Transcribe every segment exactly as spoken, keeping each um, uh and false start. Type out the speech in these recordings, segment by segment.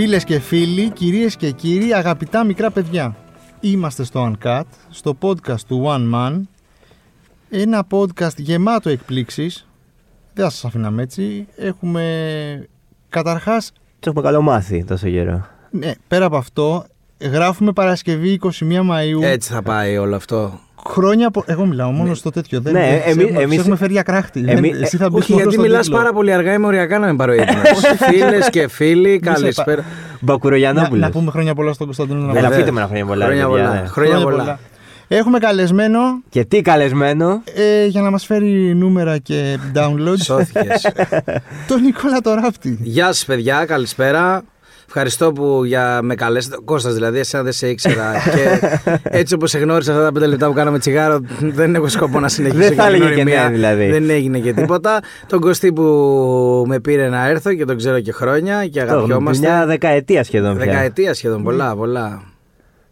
Φίλες και φίλοι, κυρίες και κύριοι, αγαπητά μικρά παιδιά. Είμαστε στο Uncut, στο podcast του One Man. Ένα podcast γεμάτο εκπλήξεις. Δεν θα σας αφήναμε έτσι. Έχουμε καταρχάς... Τι έχουμε καλομάθει τόσο καιρό. Ναι, πέρα από αυτό, γράφουμε Παρασκευή εικοστή πρώτη Μαΐου. Έτσι θα πάει όλο αυτό. Χρόνια. Πο... Εγώ μιλάω μόνο ναι. στο τέτοιο. Δεν ναι, εμείς, έχουμε, εμείς... έχουμε φέρει για κράχτη. Εμεί... Εσύ θα μπεις. Όχι, γιατί μιλάς πάρα πολύ αργά ή μοριακά να μην παροείχνω. Φίλες και φίλοι, καλησπέρα. Μπακουρογιανόπουλος. Να, να πούμε χρόνια πολλά στον Κωνσταντίνο. Δεν αφήνετε με ένα χρόνια πολλά. Χρόνια πολλά. Χρόνια πολλά. Έχουμε καλεσμένο. Και τι καλεσμένο. Ε, για να μας φέρει νούμερα και downloads. Σώθηκες. Τον Νικόλα τον Ράπτη. Γεια σας, παιδιά. Καλησπέρα. Ευχαριστώ που για με καλέσατε. Κώστας, δηλαδή, εσένα δεν σε ήξερα. Και έτσι όπως σε γνώρισα αυτά τα πέντε λεπτά που κάναμε τσιγάρο, δεν έχω σκοπό να συνεχίσω. Δεν έγινε και ναι, δηλαδή. Δεν έγινε και τίποτα. Τον Κωστή που με πήρε να έρθω και τον ξέρω και χρόνια και αγαπιόμαστε. Μια δεκαετία σχεδόν. Πια. Δεκαετία σχεδόν. Πολλά, πολλά.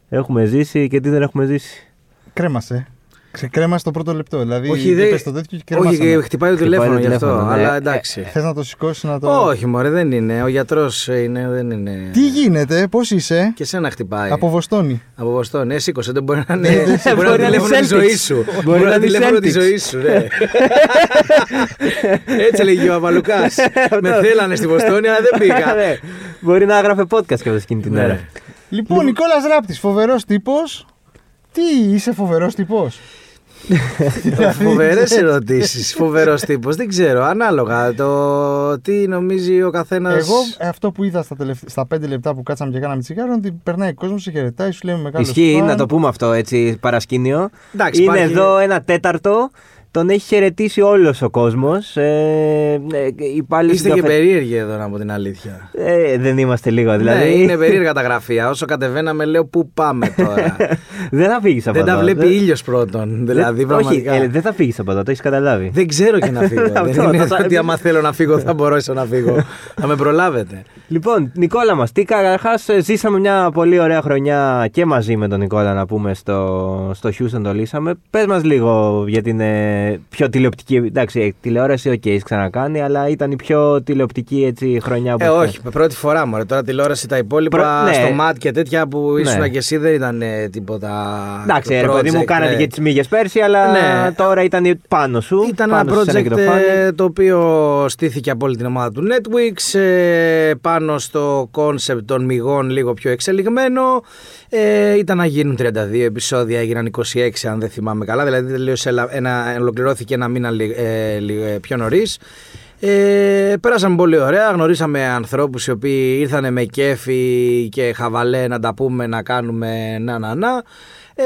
Έχουμε ζήσει και τι δεν έχουμε ζήσει. Κρέμασε. Ξεκρέμασε το πρώτο λεπτό. Δηλαδή, όχι, είπες το τέτοιο και κρέμασαμε. Όχι, χτυπάει το τηλέφωνο γι' αυτό. Ναι. Αλλά εντάξει. Ε, θες να το σηκώσεις να το. Όχι, μωρέ, δεν είναι. Ο γιατρός είναι, δεν είναι. Τι γίνεται, πώς είσαι. Και σένα χτυπάει. Από Βοστόνη. Από Βοστόνη. Ε, σήκωσε. Δεν μπορεί να είναι. Μπορεί να είναι τηλέφωνο τη ζωή σου. Μπορεί να είναι τηλέφωνο τη ζωή σου. Έτσι λέγει ο Αβαλουκάς. Με θέλανε στη Βοστόνη, αλλά δεν πήγα. Μπορεί να έγραφε podcast κι αυτό εκείνη την ώρα. Λοιπόν, Νικόλας Ράπτης, φοβερός τύπος. Τι, είσαι φοβερός τύπος. Φοβερές ερωτήσεις. Φοβερός τύπος. Δεν ξέρω. Ανάλογα το τι νομίζει ο καθένας. Εγώ αυτό που είδα στα, τελευ... στα πέντε λεπτά που κάτσαμε και κάναμε τσιγάρο είναι ότι περνάει ο κόσμος, σε χαιρετάει, σου λέμε μεγάλο. Ισχύει, να το πούμε αυτό έτσι παρασκήνιο. Εντάξει, είναι πάλι... εδώ ένα τέταρτο. Τον έχει χαιρετήσει όλος ο κόσμος. Ε, είστε και περίεργοι εδώ, να πω την αλήθεια. Ε, δεν είμαστε λίγο, δηλαδή. Ναι, είναι περίεργα τα γραφεία. Όσο κατεβαίναμε, λέω πού πάμε τώρα. Δεν θα φύγεις από εδώ. Δεν τα βλέπει ήλιος πρώτον. Δηλαδή, πραγματικά. Όχι, ε, δεν θα φύγεις από εδώ, το έχεις καταλάβει. Δεν ξέρω και να φύγω. Δεν είναι ότι άμα θέλω να φύγω, θα μπορέσω να φύγω. Θα με προλάβετε. Λοιπόν, Νικόλα μας, τι καταρχάς ζήσαμε μια πολύ ωραία χρονιά και μαζί με τον Νικόλα, να πούμε, στο Houston το λύσαμε. Πες μας λίγο για την. Πιο τηλεοπτική, εντάξει, τηλεόραση, οκ, okay, ξανακάνει, αλλά ήταν η πιο τηλεοπτική έτσι, χρονιά που. Ε, όχι, πρώτη φορά μωρέ. Τώρα τηλεόραση τα υπόλοιπα Προ... στο ναι. ΜΑΤ και τέτοια που ναι. ήσουν και εσύ δεν ήταν τίποτα. Εντάξει, ρε παιδί μου, κάνατε ναι. και τις μύγες πέρσι, αλλά ναι. τώρα ήταν πάνω σου. Ήταν πάνω ένα project το, το οποίο στήθηκε από όλη την ομάδα του Netflix πάνω στο concept των μυγών, λίγο πιο εξελιγμένο. Ε, ήταν να γίνουν τριάντα δύο επεισόδια, έγιναν είκοσι έξι, αν δεν θυμάμαι καλά. Δηλαδή, τελείωσε ένα. Ολοκληρώθηκε ένα μήνα ε, πιο νωρίς. Ε, πέρασαμε πολύ ωραία. Γνωρίσαμε ανθρώπους οι οποίοι ήρθανε με κέφι και χαβαλέ να τα πούμε, να κάνουμε να να να. Ε,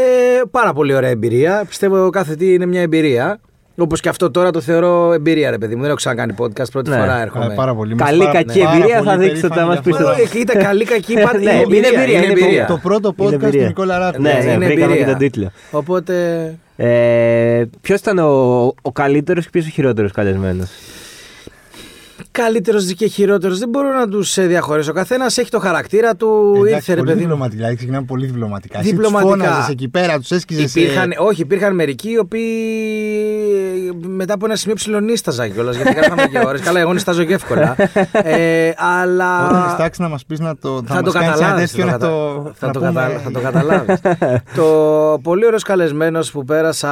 πάρα πολύ ωραία εμπειρία. Πιστεύω κάθε τι είναι μια εμπειρία. Όπως και αυτό τώρα το θεωρώ εμπειρία, ρε παιδί μου. Δεν έχω ξανακάνει podcast, πρώτη ναι. φορά έρχομαι. Ε, πάρα πολύ. Καλή πάρα, κακή ναι. εμπειρία θα δείξετε όταν μας πείτε. Ήταν καλή κακή πάντα. Είναι εμπειρία. Είναι εμπειρία. Το πρώτο podcast του Νικόλα Ράπτη. Ναι, βρήκαμε και τον τίτλο. Οπότε. Ε, ποιος ήταν ο, ο καλύτερος και ποιος ο χειρότερος καλεσμένος. Καλύτερος και χειρότερος δεν μπορώ να τους διαχωρίσω. Ο καθένας έχει το χαρακτήρα του. Εντάξει, ήρθε ρε παιδί. Δηλαδή ξεκινάμε πολύ διπλωματικά. Εσύ τους φώναζες εκεί πέρα, τους έσκυζες. Υπήρχαν, σε... Όχι, υπήρχαν μερικοί οι οποίοι μετά από ένα σημείο ψιλονίσταζαν κιόλας. Γιατί κάναμε και ώρες. Καλά, εγώ νιστάζω και εύκολα. ε, αλλά. Όταν νιστάξει να μας πεις να το. Θα, θα το καταλάβεις. Θα, το... θα, το... θα το καταλάβεις. Το πολύ ωραίος καλεσμένος που πέρασα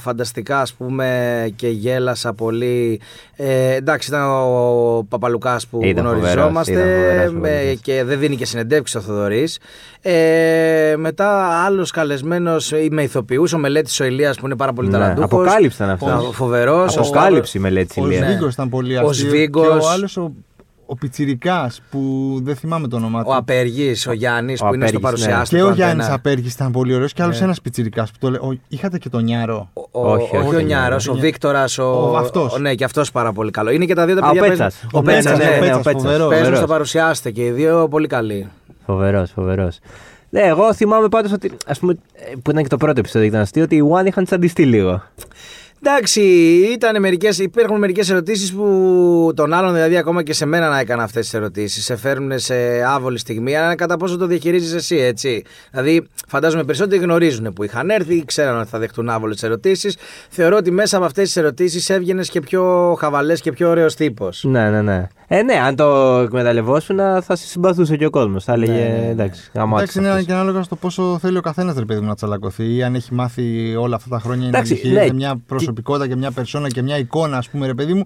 φανταστικά, ας πούμε, και γέλασα πολύ. Ε, εντάξει, ήταν ο. Ο Παπαλουκάς που ήταν γνωριζόμαστε φοβερός, φοβερός. Και δεν δίνει και συνεντεύξεις ο Θοδωρής. Ε, μετά άλλος καλεσμένος με ηθοποιούς, ο Μελέτης ο Ηλίας που είναι πάρα πολύ ναι. ταλαντούχος. Αποκάλυψαν αυτά. Ο φοβερός. Αποκάλυψη ο... Μελέτη Ηλίας. Ο Σβίγκος ήταν πολύ αστείο. Και ο άλλος ο, ο Πιτσιρικάς που δεν θυμάμαι το όνομά του. Ο Απέργης, ο Γιάννης ο που είναι στο παρουσιάστρο. Ναι. Και ο Γιάννης Απέργης ήταν πολύ ωραίος και άλλος ένας Πιτσιρικάς που το λέει. Είχατε και τον Νιάρο. Όχι, όχι ο Νιάρος, ο Βίκτορας, ο... αυτός. Ναι, και αυτός πάρα πολύ καλό. Είναι και τα δύο τα παιδιά. Ο Πέτσας. Ο Πέτσας, ναι, ο Πέτσας. Παίζουν στο παρουσιάστε και οι δύο πολύ καλοί. Φοβερός, φοβερός. Ναι, εγώ θυμάμαι πάντως ότι, ας πούμε, που ήταν και το πρώτο επεισόδιο, ήταν αστείο, ότι οι One είχαν τσαντιστεί λίγο. Εντάξει, ήταν μερικές, υπήρχαν μερικές ερωτήσεις που τον άλλον, δηλαδή ακόμα και σε μένα να έκανα αυτές τις ερωτήσεις. Σε φέρνουν σε άβολη στιγμή, αλλά κατά πόσο το διαχειρίζεις εσύ, έτσι. Δηλαδή, φαντάζομαι περισσότεροι γνωρίζουν που είχαν έρθει, ξέραν ότι θα δεχτούν άβολες ερωτήσεις. Θεωρώ ότι μέσα από αυτές τις ερωτήσεις έβγαινες και πιο χαβαλές και πιο ωραίος τύπος. Ναι, ναι, ναι. Ε, ναι, αν το εκμεταλλευόσουν θα σε συμπαθούσε και ο κόσμος. Θα έλεγε ναι, ναι. εντάξει, γαμάτος. Εντάξει, είναι και ανάλογα στο πόσο θέλει ο καθένας ρε παιδί μου να τσαλακωθεί ή αν έχει μάθει όλα αυτά τα χρόνια εντάξει, να διαχειρίζεται ναι. μια προσωπικότητα και μια περσόνα και μια εικόνα, ας πούμε, ρε παιδί μου.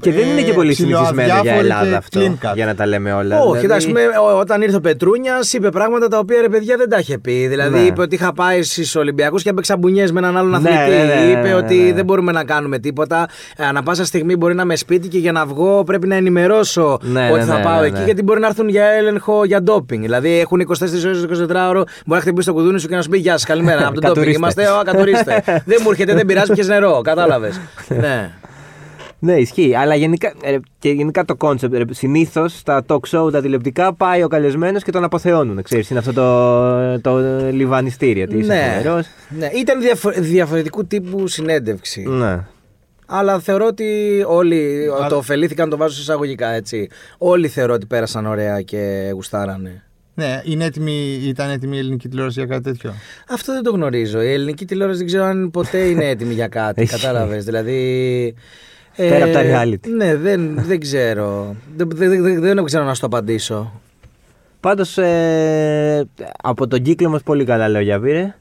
Και δεν είναι και πολύ συνηθισμένο για Ελλάδα αυτό. Για να τα λέμε όλα. Όχι, εντάξει, όταν ήρθε ο Πετρούνιας είπε πράγματα τα οποία ρε παιδιά δεν τα είχε πει. Δηλαδή είπε ότι είχα πάει στου Ολυμπιακού και έπαιξα μπουνιές με έναν άλλον αθλητή. Είπε ότι δεν μπορούμε να κάνουμε τίποτα. Ανά πάσα στιγμή μπορεί να είμαι σπίτι και για να βγω πρέπει να ενημερώσω ότι θα πάω εκεί. Γιατί μπορεί να έρθουν για έλεγχο για ντόπινγκ. Δηλαδή έχουν είκοσι τέσσερις ώρες, είκοσι τέσσερα ώρες, μπορεί να χτυπήσει το κουδούνι σου και να σου πει γεια σα, καλημέρα. Από τον ντόπινγκ είμαστε, κατουρίστε. Δεν μου έρχεται, δεν πειράζει, πιες νερό. Κατάλαβε. Ναι. Ναι, ισχύει. Αλλά γενικά, και γενικά το κόνσεπτ. Συνήθως στα talk show, τα τηλεοπτικά, πάει ο καλεσμένος και τον αποθεώνουν. Ξέρεις, είναι αυτό το, το λιβανιστήριο. Τι ναι, ναι. Ήταν διαφορετικού τύπου συνέντευξη. Ναι. Αλλά θεωρώ ότι όλοι Α... το ωφελήθηκαν, το βάζω εισαγωγικά έτσι. Όλοι θεωρώ ότι πέρασαν ωραία και γουστάρανε. Ναι, είναι έτοιμη, ήταν έτοιμη η ελληνική τηλεόραση για κάτι τέτοιο. Αυτό δεν το γνωρίζω. Η ελληνική τηλεόραση δεν ξέρω αν ποτέ είναι έτοιμη για κάτι. Κατάλαβες. Δηλαδή. Πέρα από τα reality. Ναι, δεν, δεν ξέρω. δεν, δεν, δεν ξέρω να σου το απαντήσω. Πάντως, ε, από τον κύκλο μας πολύ καλά λόγια πήρε.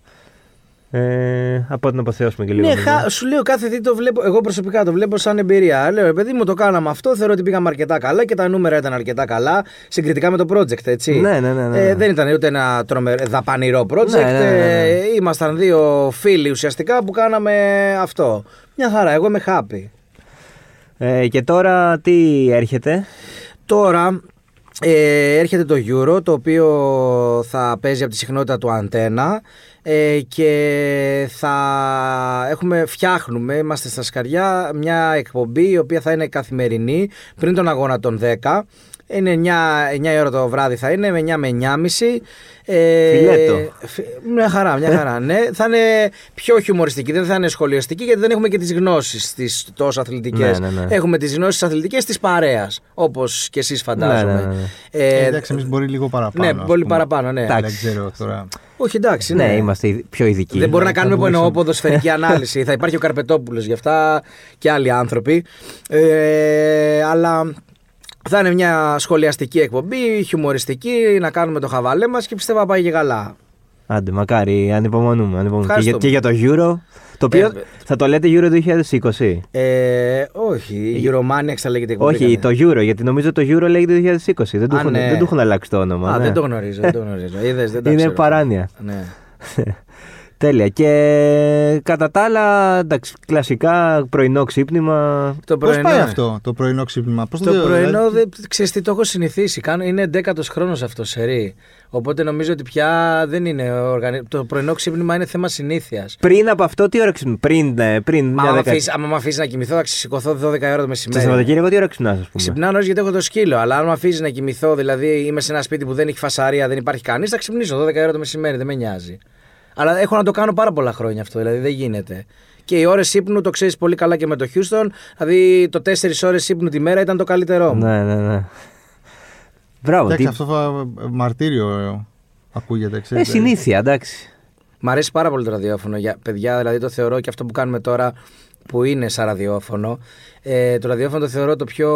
Ε, από την αποθεώσουμε και λίγο. Ναι, χα, σου λέω κάθε τι το βλέπω. Εγώ προσωπικά το βλέπω σαν εμπειρία. Λέω, παιδί μου, το κάναμε αυτό. Θεωρώ ότι πήγαμε αρκετά καλά και τα νούμερα ήταν αρκετά καλά συγκριτικά με το project, έτσι. Ναι, ναι, ναι. ναι. Ε, δεν ήταν ούτε ένα τρομερό, δαπανηρό project. Ναι, ναι, ναι, ναι. Ε, ήμασταν δύο φίλοι ουσιαστικά που κάναμε αυτό. Μια χαρά. Εγώ είμαι happy. Ε, και τώρα τι έρχεται? Τώρα ε, έρχεται το Euro, το οποίο θα παίζει από τη συχνότητα του Αντένα ε, και θα έχουμε, φτιάχνουμε, είμαστε στα σκαριά, μια εκπομπή η οποία θα είναι καθημερινή πριν τον αγώνα των δέκα. Είναι εννιά η ώρα το βράδυ θα είναι, με εννιά με εννιά και μισή. Φιλέτο. Μια χαρά, μια χαρά. Ναι. Θα είναι πιο χιουμοριστική, δεν θα είναι σχολιαστική, γιατί δεν έχουμε και τις γνώσεις τις τόσο αθλητικές. Ναι, ναι, ναι. Έχουμε τις γνώσεις αθλητικές της παρέας, όπως και εσείς φαντάζομαι. Ναι, ναι, ναι. Ε, εντάξει, εμείς μπορεί λίγο παραπάνω. Ναι, πολύ παραπάνω, ναι. Δεν ξέρω τώρα. Όχι, εντάξει. Ναι, ναι, είμαστε πιο ειδικοί. Δεν μπορούμε ναι, να κάνουμε μπορούσαν... εννοώ ποδοσφαιρική ανάλυση. Θα υπάρχει ο Καρπετόπουλος γι' αυτά και άλλοι άνθρωποι. Ε, αλλά. Θα είναι μια σχολιαστική εκπομπή, χιουμοριστική, να κάνουμε το χαβαλέ μας και πιστεύω πάει και καλά. Άντε, μακάρι, ανυπομονούμε. ανυπομονούμε. Και, για, και για το Euro, το οποίο ε, θα το λέτε Euro είκοσι είκοσι. Ε, όχι, η Euromaniacs θα λέγεται εκπομπή. Όχι, ναι. Το Euro, γιατί νομίζω το Euro λέγεται είκοσι είκοσι. Δεν του έχουν, έχουν αλλάξει το όνομα. Α, ναι. δεν το γνωρίζω, δεν το γνωρίζω. Είδες, δεν τα είναι ξέρω. Παράνοια. Ναι. Τέλεια. Και κατά τα άλλα, εντάξει, κλασικά πρωινό ξύπνημα. Το πρωινό... Πώς πάει αυτό το πρωινό ξύπνημα? Πώς το δε... πρωινό, δε... ξέρεις τι, το έχω συνηθίσει. Είναι δέκατος χρόνος αυτό, σερί. Οπότε νομίζω ότι πια δεν είναι. Οργανι... Το πρωινό ξύπνημα είναι θέμα συνήθειας. Πριν από αυτό, τι ώρα ξύπνημα? Πριν, πριν. Μα άμα δέκα... με αφήσει να κοιμηθώ, θα ξεσηκωθώ δώδεκα η ώρα το μεσημέρι. Στα Σαββατοκύριακο, τι ώρα ξυπνά, α πούμε? Ξυπνάω νωρίς γιατί έχω το σκύλο. Αλλά αν με αφήσει να κοιμηθώ, δηλαδή είμαι σε ένα σπίτι που δεν έχει φασαρία, δεν υπάρχει κανείς, θα ξυπνήσω δώδεκα η ώρα το μεσημέρι, δεν με νοιάζει. Αλλά έχω να το κάνω πάρα πολλά χρόνια αυτό, δηλαδή δεν γίνεται. Και οι ώρες ύπνου το ξέρεις πολύ καλά και με το Houston. Δηλαδή το τέσσερις ώρες ύπνου τη μέρα ήταν το καλύτερό μου. Ναι, ναι, ναι. Μπράβο. Εντάξει, αυτό θα μαρτύριο ακούγεται, ξέρετε. Ε, συνήθεια, εντάξει. Μ' αρέσει πάρα πολύ το ραδιόφωνο. Για παιδιά, δηλαδή το θεωρώ και αυτό που κάνουμε τώρα που είναι σαν ραδιόφωνο. Ε, το ραδιόφωνο το θεωρώ το πιο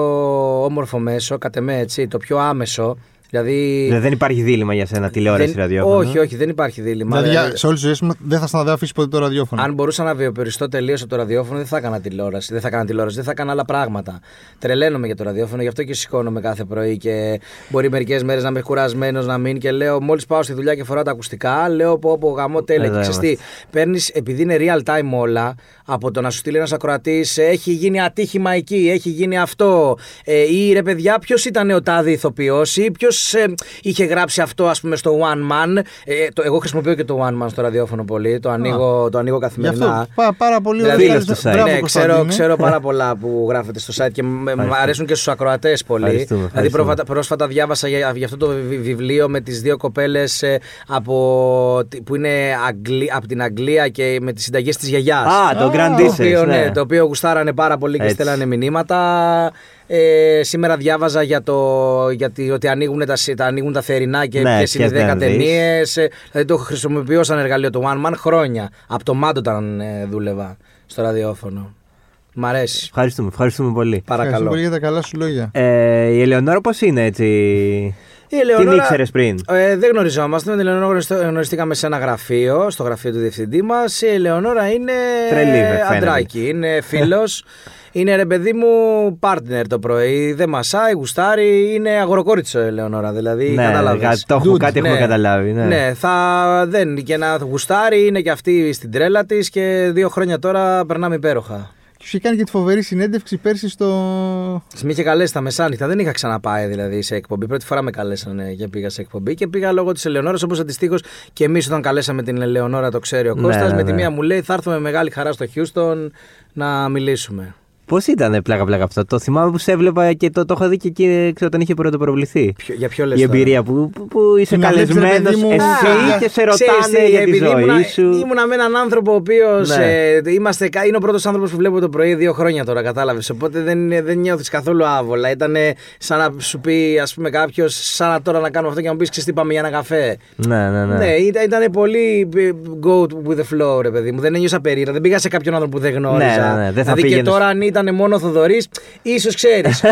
όμορφο μέσο, κατ' εμέ, έτσι, το πιο άμεσο. Δηλαδή... Δηλαδή δεν υπάρχει δίλημα για σένα τηλεόραση δεν... ραδιόφωνο. Όχι, όχι, δεν υπάρχει δίλημα. Δηλαδή, δηλαδή... σε όλες τις ζωές δεν θα σταματήσει ποτέ το ραδιόφωνο. Αν μπορούσα να βιοπεριστώ τελείως από το ραδιόφωνο, δεν θα έκανα τηλεόραση. Δεν θα έκανα τηλεόραση, δεν θα έκανα άλλα πράγματα. Τρελαίνομαι για το ραδιόφωνο, γι' αυτό και σηκώνομαι κάθε πρωί. Και μπορεί μερικές μέρες να είμαι κουρασμένος, να μην. Και λέω, μόλις πάω στη δουλειά και φοράω τα ακουστικά, λέω πω πω γαμώ τέλεια. Και ξεστή, παίρνεις, επειδή είναι real time όλα, από το να σου στείλει ένας ακροατής, έχει γίνει ατύχημα εκεί, έχει γίνει αυτό. Ε, ή ρε παιδιά, ποιος ήταν ο τάδε ηθοποιός ή ποιος. Είχε γράψει αυτό, ας πούμε, στο One Man. Ε, το, εγώ χρησιμοποιώ και το One Man στο ραδιόφωνο πολύ. Το ανοίγω, ah. το ανοίγω καθημερινά. Αυτό, πά, πάρα πολύ ωραία. Δηλαδή, ναι, ξέρω, ξέρω πάρα πολλά που γράφετε στο site και μου αρέσουν και στους ακροατές πολύ. Ευχαριστούμε, ευχαριστούμε. Δηλαδή, πρόσφατα διάβασα για, για αυτό το βιβλίο με τις δύο κοπέλες από, που είναι Αγγλί, από την Αγγλία και με τις συνταγές της γιαγιάς. Α, ah, ah, το Grand Dishes. Ναι, ναι. Το οποίο γουστάρανε πάρα πολύ και στέλνανε μηνύματα. Ε, σήμερα διάβαζα για το γιατί, ότι ανοίγουν τα, τα, ανοίγουν τα θερινά και ναι, ποιες είναι οι δέκα ταινίες. Δηλαδή το χρησιμοποιώ σαν εργαλείο το One Man χρόνια. Από το Μάντο όταν ε, δούλευα στο ραδιόφωνο. Μ' αρέσει. Ευχαριστούμε, ευχαριστούμε πολύ. Παρακαλώ. Ευχαριστούμε πολύ για τα καλά σου λόγια. Ε, η Ελεονόρα πώς είναι έτσι? Η Ελεονόρα, την ήξερες πριν? Ε, δεν γνωριζόμαστε. Με την Ελεονόρα γνωριστήκαμε σε ένα γραφείο, στο γραφείο του διευθυντή μας. Η Ελεονόρα είναι τρελή, αντράκι, είναι φίλος. Είναι ρε παιδί μου partner το πρωί, δεν μασάει, γουστάρει, είναι αγοροκόριτσα η Ελεονόρα, δηλαδή ναι, κατάλαβες. Το έχω, Dude, κάτι ναι, έχουμε καταλάβει. Ναι, ναι, θα, δεν, και να γουστάρει, είναι και αυτή στην τρέλα της και δύο χρόνια τώρα περνάμε υπέροχα. Και είχε κάνει και τη φοβερή συνέντευξη πέρσι στο. Με είχε καλέσει τα μεσάνυχτα, δεν είχα ξαναπάει δηλαδή σε εκπομπή. Πρώτη φορά με καλέσανε και πήγα σε εκπομπή και πήγα λόγω τη Ελεονόρα. Όπως αντιστοίχως και εμείς όταν καλέσαμε την Ελεονόρα, το ξέρει ο Κώστας. Ναι, ναι. Με τη μία μου λέει θα έρθουμε με μεγάλη χαρά στο Χιούστον να μιλήσουμε. Πώς ήταν πλάκα-πλάκα αυτό? Το θυμάμαι που σε έβλεπα και το, το είχα δει και εκεί όταν είχε πρωτοπροβληθεί. Ποιο, για ποιο λες? Η εμπειρία που, που, που είσαι καλεσμένος εσύ α, και σε ρωτάνε για τη ζωή ήμουνα, σου. Ήμουνα με έναν άνθρωπο ο οποίος ναι. ε, είμαστε, είναι ο πρώτος άνθρωπος που βλέπω το πρωί δύο χρόνια τώρα, κατάλαβες. Οπότε δεν, δεν νιώθεις καθόλου άβολα. Ήταν σαν να σου πει, ας πούμε, κάποιος, σαν να τώρα να κάνουμε αυτό και να μου πεις ξέρεις τι πάμε για ένα καφέ. Ναι, ναι, ναι. ναι ήταν πολύ go with the flow, ρε παιδί μου. Δεν ένιωσα περίεργα. Δεν πήγα σε κάποιον άνθρωπο που δεν γνώριζα. Ναι, ναι, ναι, δηλαδή και τώρα αν ήταν. Ήταν μόνο Θοδωρής, ίσως ξέρεις.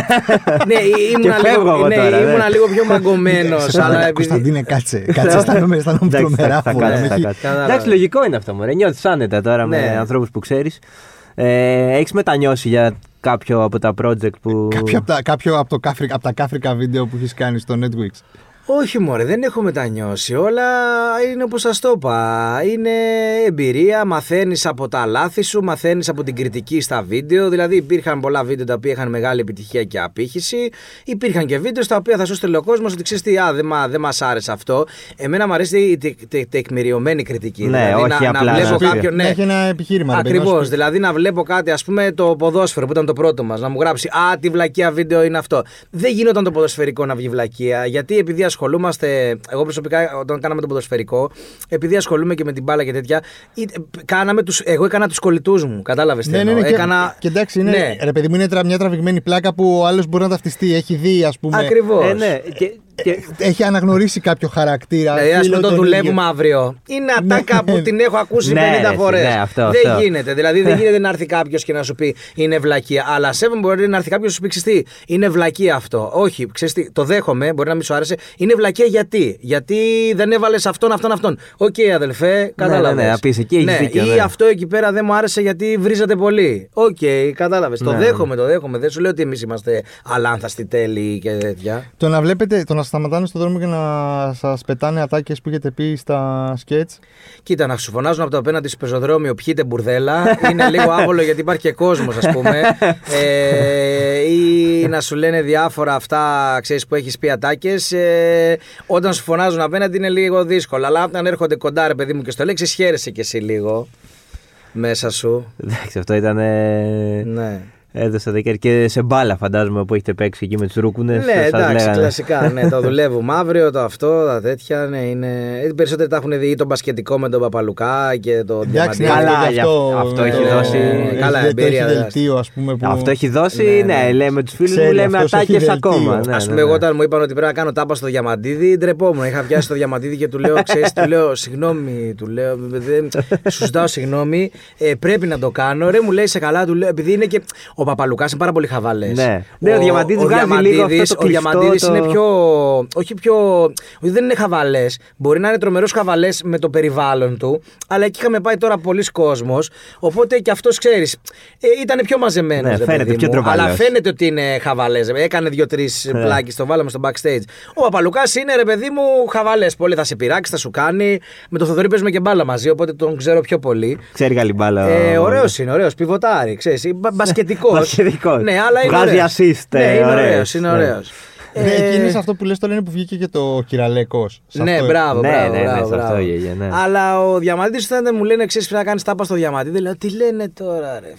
Ναι, ήμουνα, λίγο, ναι, τώρα, ήμουνα ναι. λίγο πιο μαγκωμένος. Αλλά... Κωνσταντίνε, κάτσε. Κάτσε, αισθάνομαι τρομερά. Εντάξει, λογικό είναι αυτό, μωρέ. Νιώθεις άνετα τώρα ναι. με ανθρώπους που ξέρεις. Ε, έχεις μετανιώσει για κάποιο από τα project που... Κάποιο από τα, κάποιο από το, από τα κάφρικα βίντεο που έχεις κάνει στο Netflix? Όχι μωρέ, δεν έχω μετανιώσει, όλα είναι όπως σας το είπα, είναι εμπειρία, μαθαίνεις από τα λάθη σου, μαθαίνεις από την κριτική στα βίντεο, δηλαδή υπήρχαν πολλά βίντεο τα οποία είχαν μεγάλη επιτυχία και απήχηση, υπήρχαν και βίντεο στα οποία θα σου στέλνει ο κόσμος ότι ξέρεις τι, α, δεν δε μας άρεσε αυτό, εμένα μου αρέσει η τε, τε, τε, τεκμηριωμένη κριτική, ναι, δηλαδή όχι να, απλά, να βλέπω ναι. κάποιον, ναι, έχει ένα επιχείρημα. Ακριβώς, δηλαδή να βλέπω κάτι, ας πούμε το ποδόσφαιρο που ήταν το πρώτο μας, να μου γράψει, α, τι βλακεία βίντεο είναι αυτό, δεν γινόταν το ποδοσφαιρικό να βγει βλακεία, γιατί επειδή ασχολούμαστε, εγώ προσωπικά όταν κάναμε το ποδοσφαιρικό, επειδή ασχολούμαι και με την μπάλα και τέτοια, κάναμε τους, εγώ έκανα τους κολλητούς μου, κατάλαβες ναι, ναι, ναι, έκανα... Και εντάξει, είναι, ναι. ρε παιδί μου, είναι μια τραβηγμένη πλάκα που ο άλλος μπορεί να ταυτιστεί, έχει δει ας πούμε. Ακριβώς. Ε, ναι. και... Και... Έχει αναγνωρίσει κάποιο χαρακτήρα. Δηλαδή, α πούμε, το δουλεύουμε αύριο. Είναι ατάκα που την έχω ακούσει πενήντα φορές. Ναι, αυτό, δεν αυτό. γίνεται. Δηλαδή, δεν γίνεται να έρθει κάποιος και να σου πει είναι βλακία. Αλλά σέβομαι, μπορεί να έρθει κάποιος και να σου πει ξεστή. Είναι βλακία αυτό. Όχι, ξεστή. Το δέχομαι, μπορεί να μην σου άρεσε. Είναι βλακία γιατί. Γιατί δεν έβαλες αυτόν, αυτόν, αυτόν. Οκ, okay, αδελφέ, κατάλαβες. Ναι, ναι, ναι, πεις, εκεί ναι. Δίκιο, ναι. Ή αυτό εκεί πέρα δεν μου άρεσε γιατί βρίζατε πολύ. Οκ, okay, κατάλαβες. Ναι. Το δέχομαι, το δέχομαι. Δεν σου λέω ότι εμείς είμαστε αλάνθαστοι τέλειοι και τέτοια. Το να βλέπετε. Σταματάνε στον δρόμο και να σας πετάνε ατάκες που έχετε πει στα σκέτς. Κοίτα, να σου φωνάζουν από το απέναντι στο πεζοδρόμιο πιείτε μπουρδέλα. Είναι λίγο άβολο γιατί υπάρχει και κόσμος, ας πούμε. Ε, ή να σου λένε διάφορα αυτά, ξέρεις, που έχεις πει ατάκες. Ε, όταν σου φωνάζουν απέναντι είναι λίγο δύσκολο. Αλλά όταν έρχονται κοντά, ρε παιδί μου, και στο λέξεις, χαίρεσαι κι εσύ λίγο μέσα σου. Εντάξει, αυτό ήταν. Ναι. Έδωσα δεκαετία και σε μπάλα, φαντάζομαι, που έχετε παίξει εκεί με τους ρούκουνες. Ναι, εντάξει, λέγανε. Κλασικά. Ναι, το δουλεύουμε αύριο, το αυτό, τα τέτοια. Ναι, είναι... Περισσότεροι τα έχουν δει, το μπασκετικό με τον Παπαλουκά και το διαμαντή. Εντάξει, αυτό, αυτό έχει δώσει. Καλά, εμπειρία. Αυτό έχει δώσει, ναι, λέμε τους φίλους μου, λέμε ατάκες ακόμα. Ας πούμε, εγώ όταν μου είπαν ότι πρέπει να κάνω τάπα στο Διαμαντίδη, ντρεπόμουν. Είχα πιάσει το Διαμαντίδη και του λέω, ξέρεις, του λέω, συγγνώμη, του λέω, σου ζητάω συγγνώμη, πρέπει να το κάνω. Ρε, μου λέει, σε καλά, του λέω, επειδή είναι και. Ο Παπαλουκάς είναι πάρα πολύ χαβαλές. Ναι, ο, ο Διαμαντίδης, ο Διαμαντίδης, ο Διαμαντίδης το... είναι πιο. Όχι πιο. Όχι, δεν είναι χαβαλές. Μπορεί να είναι τρομερός χαβαλές με το περιβάλλον του, αλλά εκεί είχαμε πάει τώρα πολλοί κόσμος. Οπότε και αυτός, ξέρεις, ε, ήταν πιο μαζεμένος. Ναι, φαίνεται πιο τροπαλός. Αλλά φαίνεται ότι είναι χαβαλές. Έκανε δύο-τρεις yeah. πλάκες, το βάλαμε στο backstage. Ο Παπαλουκάς είναι, ρε παιδί μου, χαβαλές. Πολύ θα σε πειράξει, θα σου κάνει. Με τον Θοδωρή παίζουμε και μπάλα μαζί, οπότε τον ξέρω πιο πολύ. Ξέρει καλή μπάλα. Ε, ωραίος είναι, ωραίος. Πιβοτάρι, ξέρεις. Μπασκετικό. Ναι, αλλά είναι βγάζει ασίστ. Ναι, είναι ωραίος, είναι ωραίος. Ναι. Ε... Ε, εκείνη αυτό που λες τώρα είναι που βγήκε και το Κυραλέκος. Ναι, μπράβο, ναι, μπράβο, ναι, μπράβο, ναι, μπράβο. Αυτό γεγε, ναι. Αλλά ο Διαμαντής όταν μου λένε ξέρεις να κάνεις τάπα στο Διαμαντίδη, λέω τι λένε τώρα ρε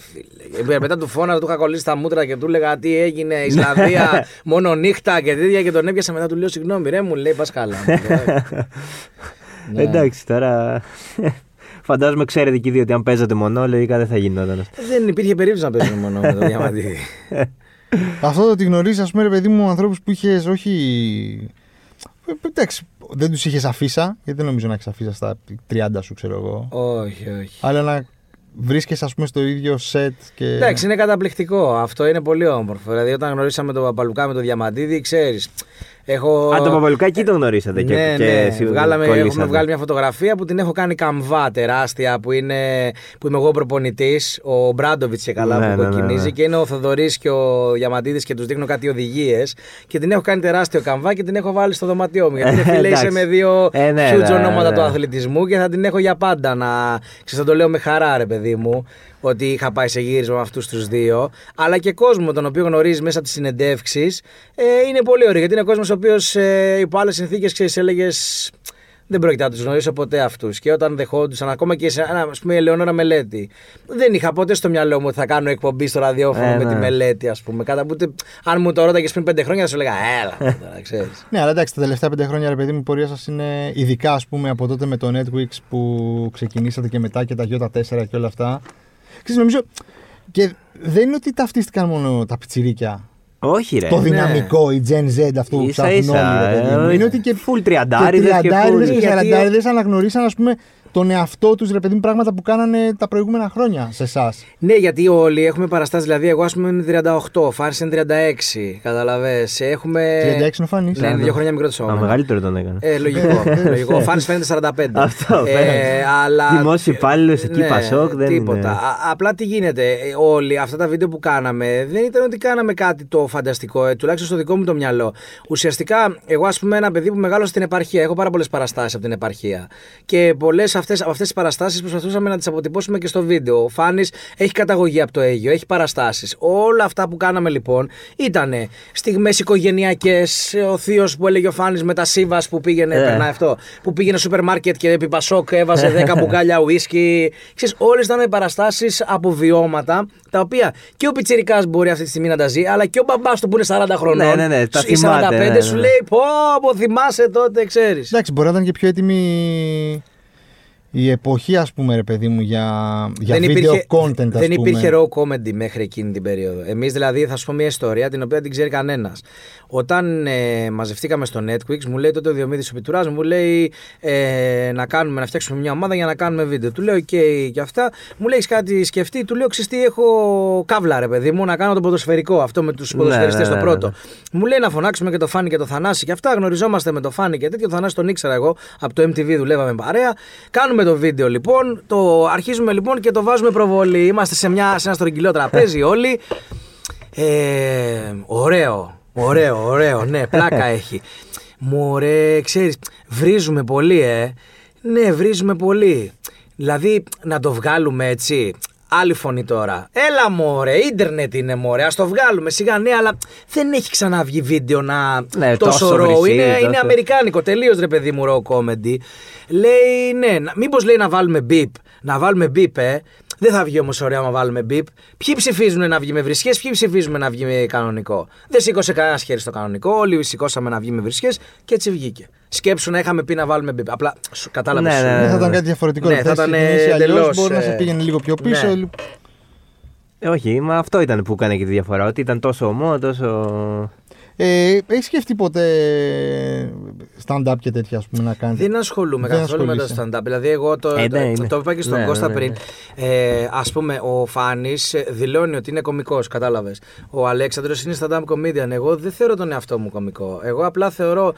φίλε. Μετά του φώναζα, του είχα κολλήσει τα μούτρα και του έλεγα τι έγινε Ισλανδία μόνο νύχτα και τέτοια και τον έπιασα μετά του λέω συγγνώμη ρε μου λέει πας καλά. Εντάξει τώρα... Φαντάζομαι ξέρετε και οι δύο ότι αν παίζατε μονό, λογικά δεν θα γινόταν. Δεν υπήρχε περίπτωση να παίζουμε μονό με το Διαμαντίδη. Αυτό το ότι γνωρίζει, ας πούμε, ρε παιδί μου, ανθρώπους που είχες, όχι. Εντάξει, δεν τους είχες αφίσα, γιατί δεν νομίζω να έχεις αφίσα στα τριάντα σου, ξέρω εγώ. Όχι, όχι. Αλλά να βρίσκεσαι, ας πούμε, στο ίδιο σετ. Και... Εντάξει, είναι καταπληκτικό. Αυτό είναι πολύ όμορφο. Δηλαδή, όταν γνωρίσαμε τον Παπαλουκά με τον Διαμαντίδη, ξέρεις. Έχω... Α, τον Παπαλουκά εκεί τον γνωρίσατε. Και, ναι, ναι. Και... Βγάλαμε, έχουμε βγάλει μια φωτογραφία που την έχω κάνει καμβά τεράστια, που, είναι, που είμαι εγώ προπονητής. Ο Μπράντοβιτς και καλά, ναι, που κοκκινίζει. Ναι, ναι, ναι. Και είναι ο Θοδωρής και ο Διαμαντίδης και τους δείχνω κάτι οδηγίες. Και την έχω κάνει τεράστιο καμβά και την έχω βάλει στο δωματιό μου. Γιατί φιλέησε με δύο ε, ναι, huge ονόματα του αθλητισμού και θα την έχω για πάντα να. Ξέρεις, το λέω με χαρά, ρε παιδί μου, ότι είχα πάει σε γύρισμα με αυτούς τους δύο. Αλλά και κόσμο τον οποίο γνωρίζεις μέσα από τις συνεντεύξεις, ε, είναι πολύ ωραίο. Γιατί είναι κόσμος ο οποίος ε, υπό άλλες συνθήκες, ξέρεις, έλεγες δεν πρόκειται να τους γνωρίσω ποτέ αυτούς. Και όταν δεχόντουσαν, ακόμα και σε, ας πούμε, η Ελεονόρα Μελέτη. Δεν είχα ποτέ στο μυαλό μου ότι θα κάνω εκπομπή στο ραδιόφωνο ε, με ναι. τη Μελέτη, ας πούμε. Κατά που, αν μου το ρώταγες πριν πέντε χρόνια, θα σου έλεγα έλα. Τώρα, ξέρεις. Ναι, αλλά εντάξει, τα τελευταία πέντε χρόνια, ρε παιδί μου, η πορεία σας είναι ειδικά, ας πούμε, από τότε με το Netflix που ξεκινήσατε και μετά και τα Γιώτα τέσσερα και όλα αυτά. Ξέρεις, νομίζω. Και δεν είναι ότι ταυτίστηκαν μόνο τα πιτσιρίκια. Όχι, ρε. Το δυναμικό, ναι. Η Gen Z, αυτό που ψάχνουν όλοι. Είναι ότι και full τριαντάριδες και σαραντάριδες αναγνωρίσαν, ας πούμε, τον εαυτό τους, ρε παιδί μου, πράγματα που κάνανε τα προηγούμενα χρόνια σε εσάς. Ναι, γιατί όλοι έχουμε παραστάσεις. Δηλαδή, εγώ, ας πούμε, είμαι τριάντα οκτώ, Φάρης είναι τριάντα έξι. Καταλαβες. Έχουμε. τριάντα έξι είναι ο Φάνης. Ναι, είναι δύο χρόνια μικρότερο σώμα. Α, μεγαλύτερο τον έκανε. Ε, λογικό. λογικό. Ο Φάνης φαίνεται σαράντα πέντε. Αυτό. Ε, αλλά... Δημόσιο υπάλληλο εκεί, ναι, Πασόκ, δεν τίποτα. Είναι. Α, απλά τι γίνεται. Όλοι αυτά τα βίντεο που κάναμε δεν ήταν ότι κάναμε κάτι το φανταστικό, ε, τουλάχιστον στο δικό μου το μυαλό. Ουσιαστικά, εγώ, ας πούμε, ένα παιδί που μεγάλωσε στην επαρχία. Έχω πάρα πολλές παραστάσεις από την επαρχία. Και πολλές Αυτές, από αυτές τις παραστάσεις προσπαθούσαμε να τις αποτυπώσουμε και στο βίντεο. Ο Φάνης έχει καταγωγή από το Αίγιο, έχει παραστάσεις. Όλα αυτά που κάναμε λοιπόν ήτανε στιγμές οικογενειακές. Ο θείος που έλεγε ο Φάνης με τα Σίβας που πήγαινε, yeah. περνάει αυτό, που πήγαινε στο σούπερ μάρκετ και επί Πασόκ έβαζε δέκα μπουκάλια ουίσκι. Ξέρεις, όλες ήταν παραστάσεις από βιώματα τα οποία και ο πιτσιρικάς μπορεί αυτή τη στιγμή να τα ζει, αλλά και ο μπαμπάς του που είναι σαράντα χρονών. Ναι, ναι, ναι, τα θυμάται, σαράντα πέντε, ναι, ναι. Σου λέει πω, πω θυμάσαι τότε, ξέρεις. Εντάξει, μπορεί να ήταν και πιο έτοιμη. Η εποχή, ας πούμε, ρε παιδί μου, για, για video υπήρχε, content, ας δεν υπήρχε πούμε. Raw comedy μέχρι εκείνη την περίοδο. Εμείς δηλαδή, θα σου πω μια ιστορία την οποία την ξέρει κανένας. Όταν ε, μαζευτήκαμε στο Netflix, μου λέει τότε ο Διομήδης ο Πιτουράς, μου λέει ε, να, κάνουμε, να φτιάξουμε μια ομάδα για να κάνουμε βίντεο. Του λέω οκ okay, και αυτά. Μου λέει κάτι σκεφτεί, του λέω ξυστή, έχω καύλα, ρε παιδί μου, να κάνω το ποδοσφαιρικό. Αυτό με τους ποδοσφαιριστές, ναι, το πρώτο. Ναι, ναι. Μου λέει να φωνάξουμε και το Φάνη και το Θανάση και αυτά. Γνωριζόμαστε με το Φάνη και τέτοιο. Το Θανάση τον ήξερα εγώ από το εμ τι βι, δουλεύαμε παρέα. Κάνουμε με το βίντεο λοιπόν, το αρχίζουμε λοιπόν και το βάζουμε προβολή. Είμαστε σε, μια, σε ένα στρογγυλό τραπέζι όλοι. Ε, ωραίο, ωραίο, ωραίο, ναι, πλάκα έχει. Μωρέ, ξέρεις, βρίζουμε πολύ, ε. Ναι, βρίζουμε πολύ. Δηλαδή, να το βγάλουμε έτσι. Άλλη φωνή τώρα. Έλα μωρέ, ίντερνετ είναι μωρέ, ας το βγάλουμε σιγά, ναι, αλλά δεν έχει ξαναβγεί βίντεο να ναι, τόσο ρο, είναι, είναι αμερικάνικο, τελείως ρε παιδί μου ρο comedy. Λέει ναι, να, μήπως λέει να βάλουμε beep, να βάλουμε beep ε, δεν θα βγει όμως ωραία να βάλουμε beep. Ποιοι ψηφίζουν να βγει με βρισχές, ποιοι ψηφίζουμε να βγει με κανονικό. Δεν σήκωσε κανένας χέρι στο κανονικό, όλοι σηκώσαμε να βγει με βρισχές και έτσι βγήκε. Σκέψου να είχαμε πει να βάλουμε μπιπ. Απλά σου κατάλαβες. Ναι, ναι, ναι, ναι. Θα ήταν κάτι διαφορετικό. Ναι, θα ήταν εντελώς. Μπορεί να σε πήγαινε λίγο πιο πίσω. Ναι. Λίγο... Ε, όχι, μα αυτό ήταν που έκανε και τη διαφορά. Ότι ήταν τόσο ομό, τόσο... Ε, έχεις σκεφτεί ποτέ stand-up και τέτοια, ας πούμε, να κάνεις? Δεν ασχολούμαι καθόλου με το stand-up. Δηλαδή, εγώ το, ε, ναι, το, το είπα και στον ναι, Κώστα ναι, ναι, ναι. πριν. Ε, ας πούμε, ο Φάνης δηλώνει ότι είναι κωμικός, κατάλαβες. Ο Αλέξανδρος είναι stand-up comedian. Εγώ δεν θεωρώ τον εαυτό μου κωμικό. Εγώ απλά θεωρώ,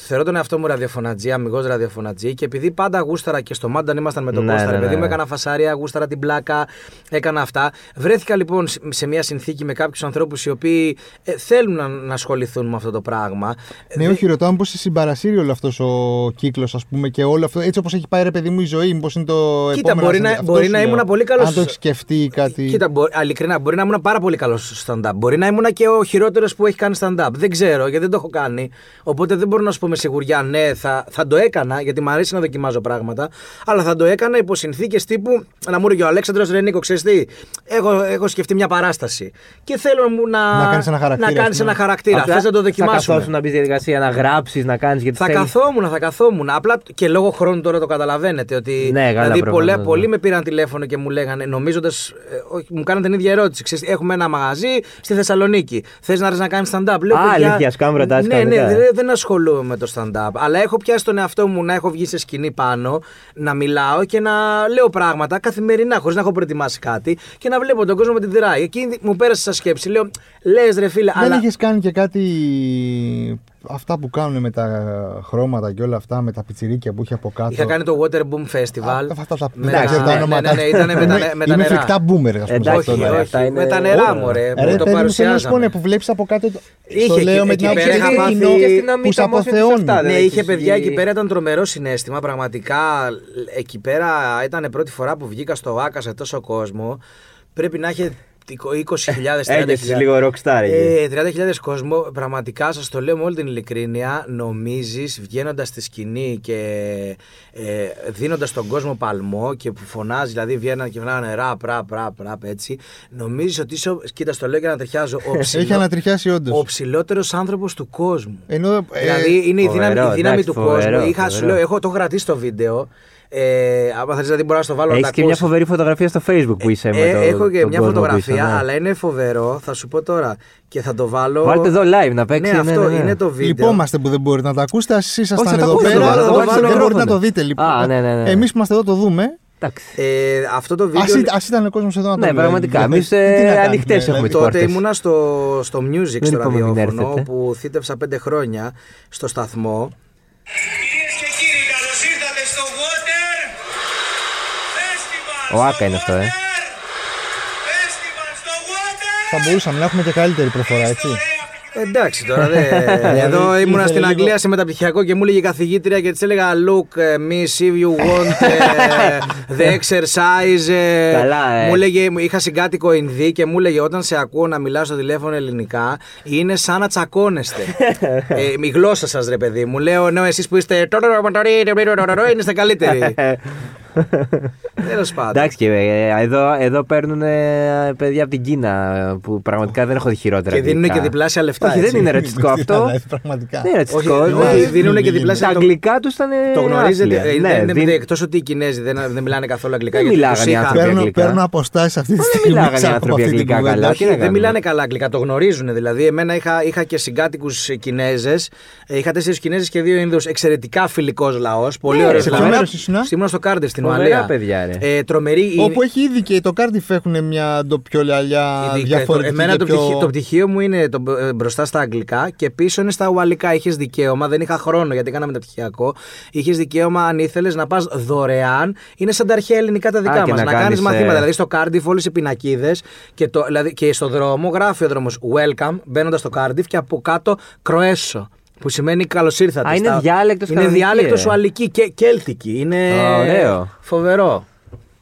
θεωρώ τον εαυτό μου ραδιοφωνατζή, αμιγώς ραδιοφωνατζή. Και επειδή πάντα γούσταρα και στο Μάνταν ήμασταν με τον ναι, Κώστα, ναι, ναι, επειδή ναι. μου έκανα φασάρια, γούσταρα την πλάκα, έκανα αυτά. Βρέθηκα λοιπόν σε μια συνθήκη με κάποιους ανθρώπους οι οποίοι ε, θέλουν να, να ασχοληθούν με αυτό το πράγμα. Ναι, όχι, ρωτάω μήπως σε συμπαρασύρει όλο αυτός ο κύκλος, ας πούμε, και όλο αυτό. Έτσι όπως έχει πάει, ρε παιδί μου, η ζωή, μήπως είναι το. Κοίτα, επόμενο, μπορεί, να, μπορεί να ήμουν πολύ καλός. Αν το έχει σκεφτεί κάτι. Κοίτα, ειλικρινά, μπορεί να ήμουν πάρα πολύ καλός stand-up. Μπορεί να ήμουν και ο χειρότερος που έχει κάνει stand-up. Δεν ξέρω, γιατί δεν το έχω κάνει. Οπότε δεν μπορώ να σου πω με σιγουριά, ναι, θα, θα το έκανα, γιατί μου αρέσει να δοκιμάζω πράγματα. Αλλά θα το έκανα υπό συνθήκες τύπου να μου έλεγε ο Αλέξανδρος, Ρενίκο, ξέρεις τι, έχω, έχω σκεφτεί μια παράσταση. Και θέλω να, να κάνει ένα χαρακτήρα. χαρακτήρα. Θες να το δοκιμάσεις. Θα καθόσουν να μπεις διαδικασία, να γράψεις, να κάνεις γιατί. Θα θέλεις... καθόμουν, θα καθόμουν. Απλά και λόγω χρόνου τώρα το καταλαβαίνετε. Ότι... Ναι, δηλαδή πολλοί, πολλοί με πήραν τηλέφωνο και μου λέγανε, νομίζοντας. Ε, μου κάνανε την ίδια ερώτηση. Ξέρεις, έχουμε ένα μαγαζί στη Θεσσαλονίκη. Θες να έρθεις να κάνεις stand-up. Λέω, α, αλήθεια, σκάμβρα τα σκάμβρα. Ναι, ναι, δεν ασχολούμαι με το stand-up. Αλλά έχω πιάσει τον εαυτό μου να έχω βγει σε σκηνή πάνω, να μιλάω και να λέω πράγματα καθημερινά χωρίς να έχω προετοιμάσει κάτι και να βλέπω τον κόσμο με την δειράει. Εκείνη μου πέρασε σαν σκέψη. Λέω, λες ρε φίλε, δεν αλλά... είχες κάνει και κάτι αυτά που κάνουν με τα χρώματα και όλα αυτά, με τα πιτσιρίκια που είχε από κάτω. Είχα κάνει το Water Boom Festival. Α, αυτά τα ναι, ήταν με τα νερά. Είμαι φρικτά boomer, ας πούμε. Όχι, όχι, με τα νερά μου, ρε. Το παρουσιάζαμε. Που βλέπεις από κάτω, το λέω με την που σ' αποθεώνει. Ναι, είχε παιδιά εκεί πέρα, ήταν τρομερό συναίσθημα. Πραγματικά, εκεί πέρα ήταν πρώτη φορά που βγήκα στο Άκα σε τόσο κόσμο. Πρέπει να είχε... είκοσι χιλιάδες, τριάντα χιλιάδες. Λίγο rockstar. Ε, τριάντα χιλιάδες κόσμο. Πραγματικά σας το λέω με όλη την ειλικρίνεια. Νομίζεις βγαίνοντας στη σκηνή και ε, δίνοντας τον κόσμο παλμό και που φωνάζει, δηλαδή βγαίναν και βγαίνανε ραπ, ραπ, ραπ, ραπ, έτσι. Νομίζεις ότι είσαι, κοίτα στο λέω και ανατριχιάζω. Ο ψηλό... Έχει ανατριχιάσει όντως. Ο ψηλότερος άνθρωπος του κόσμου. Ενώ, ε, δηλαδή είναι φοβερό, η δύναμη, η δύναμη του φοβερό, κόσμου. Φοβερό. Είχα, σου λέω, έχω το κρατήσει το βίντεο. Ε, άμα θέλεις δηλαδή μπορώ να στο βάλω. Έχεις και μια φοβερή φωτογραφία στο Facebook που είσαι ε, με το, έχω και μια φωτογραφία είσαι, ναι. Αλλά είναι φοβερό, θα σου πω τώρα. Και θα το βάλω. Βάλτε εδώ live να παίξει. Ναι, αυτό ναι, ναι, ναι. Είναι το βίντεο. Λυπόμαστε που δεν μπορείτε να το ακούσετε. Ας ήσασταν εδώ πέρα. Δεν μπορείτε να το δείτε λοιπόν. Εμείς είμαστε εδώ, το δούμε. Ε, αυτό το βίντεο... ας, ας ήταν ο κόσμος εδώ να το ναι, πραγματικά. Εμείς ανοιχτές έχουμε τις πόρτες. Τότε ήμουνα στο music, στο ραδιόφωνο που θύτευσα πέντε χρόνια στο σταθμό. Ο Άκα είναι αυτό, ε. Θα μπορούσαμε να έχουμε και καλύτερη προφορά, έτσι. Εντάξει τώρα, δε. Εδώ ήμουνα στην Αγγλία σε μεταπτυχιακό και μου έλεγε η καθηγήτρια και της έλεγα look, miss, if you want the exercise. Μου έλεγε, είχα συγκάτοικο Ινδί και μου έλεγε όταν σε ακούω να μιλάς στο τηλέφωνο ελληνικά είναι σαν να τσακώνεστε. Η γλώσσα σας ρε παιδί μου, λέω ενώ εσείς που είστε είστε καλύτεροι. Τέλος πάντων. Εντάξει και εδώ, εδώ παίρνουν παιδιά από την Κίνα που πραγματικά δεν έχω δει χειρότερα. Και δίνουν και διπλάσια λεφτά. Όχι, έτσι. Δεν είναι ρατσιστικό αυτό. Δεν είναι ρατσιστικό. Δίνουν και διπλάσια. Τα αγγλικά τους ήταν. Το γνωρίζετε. Εκτός ότι οι Κινέζοι δεν μιλάνε καθόλου αγγλικά. Δεν μιλάγανε οι άνθρωποι αγγλικά. Παίρνουν αποστάσεις αυτή τη στιγμή. Δεν μιλάγανε οι άνθρωποι αγγλικά καλά. Δεν μιλάνε καλά αγγλικά. Το γνωρίζουν δηλαδή. Εμένα είχα και συγκάτοικους Κινέζες. Είχα τέσσερις Κινέζες και δύο Ινδούς. Εξαιρετικά φιλικός λαός. Πολύ ωραίος λαός. Σήμερα στο Κάρντερ. Φοβερά παιδιά, ρε. Ε, τρομερή... Όπου έχει ήδη και το Cardiff έχουν μια ντοπιολιαλιά διαφορετική. Εμένα το, πιο... πτυχίο, το πτυχίο μου είναι το, ε, μπροστά στα αγγλικά και πίσω είναι στα ουαλικά. Είχες δικαίωμα, δεν είχα χρόνο γιατί έκανα μεταπτυχιακό. Είχες δικαίωμα αν ήθελες να πας δωρεάν. Είναι σαν τα αρχαία ελληνικά τα δικά μας. Να, να κάνεις ε... μαθήματα. Δηλαδή στο Cardiff όλες οι πινακίδες και, το, δηλαδή, και στο δρόμο γράφει ο δρόμος welcome μπαίνοντας στο Cardiff και από κάτω Croeso. Που σημαίνει καλώς ήρθατε. Α, είναι διάλεκτος Ουαλική. Είναι διάλεκτος Ουαλική και Κέλτικη. Είναι ωραίο. Φοβερό.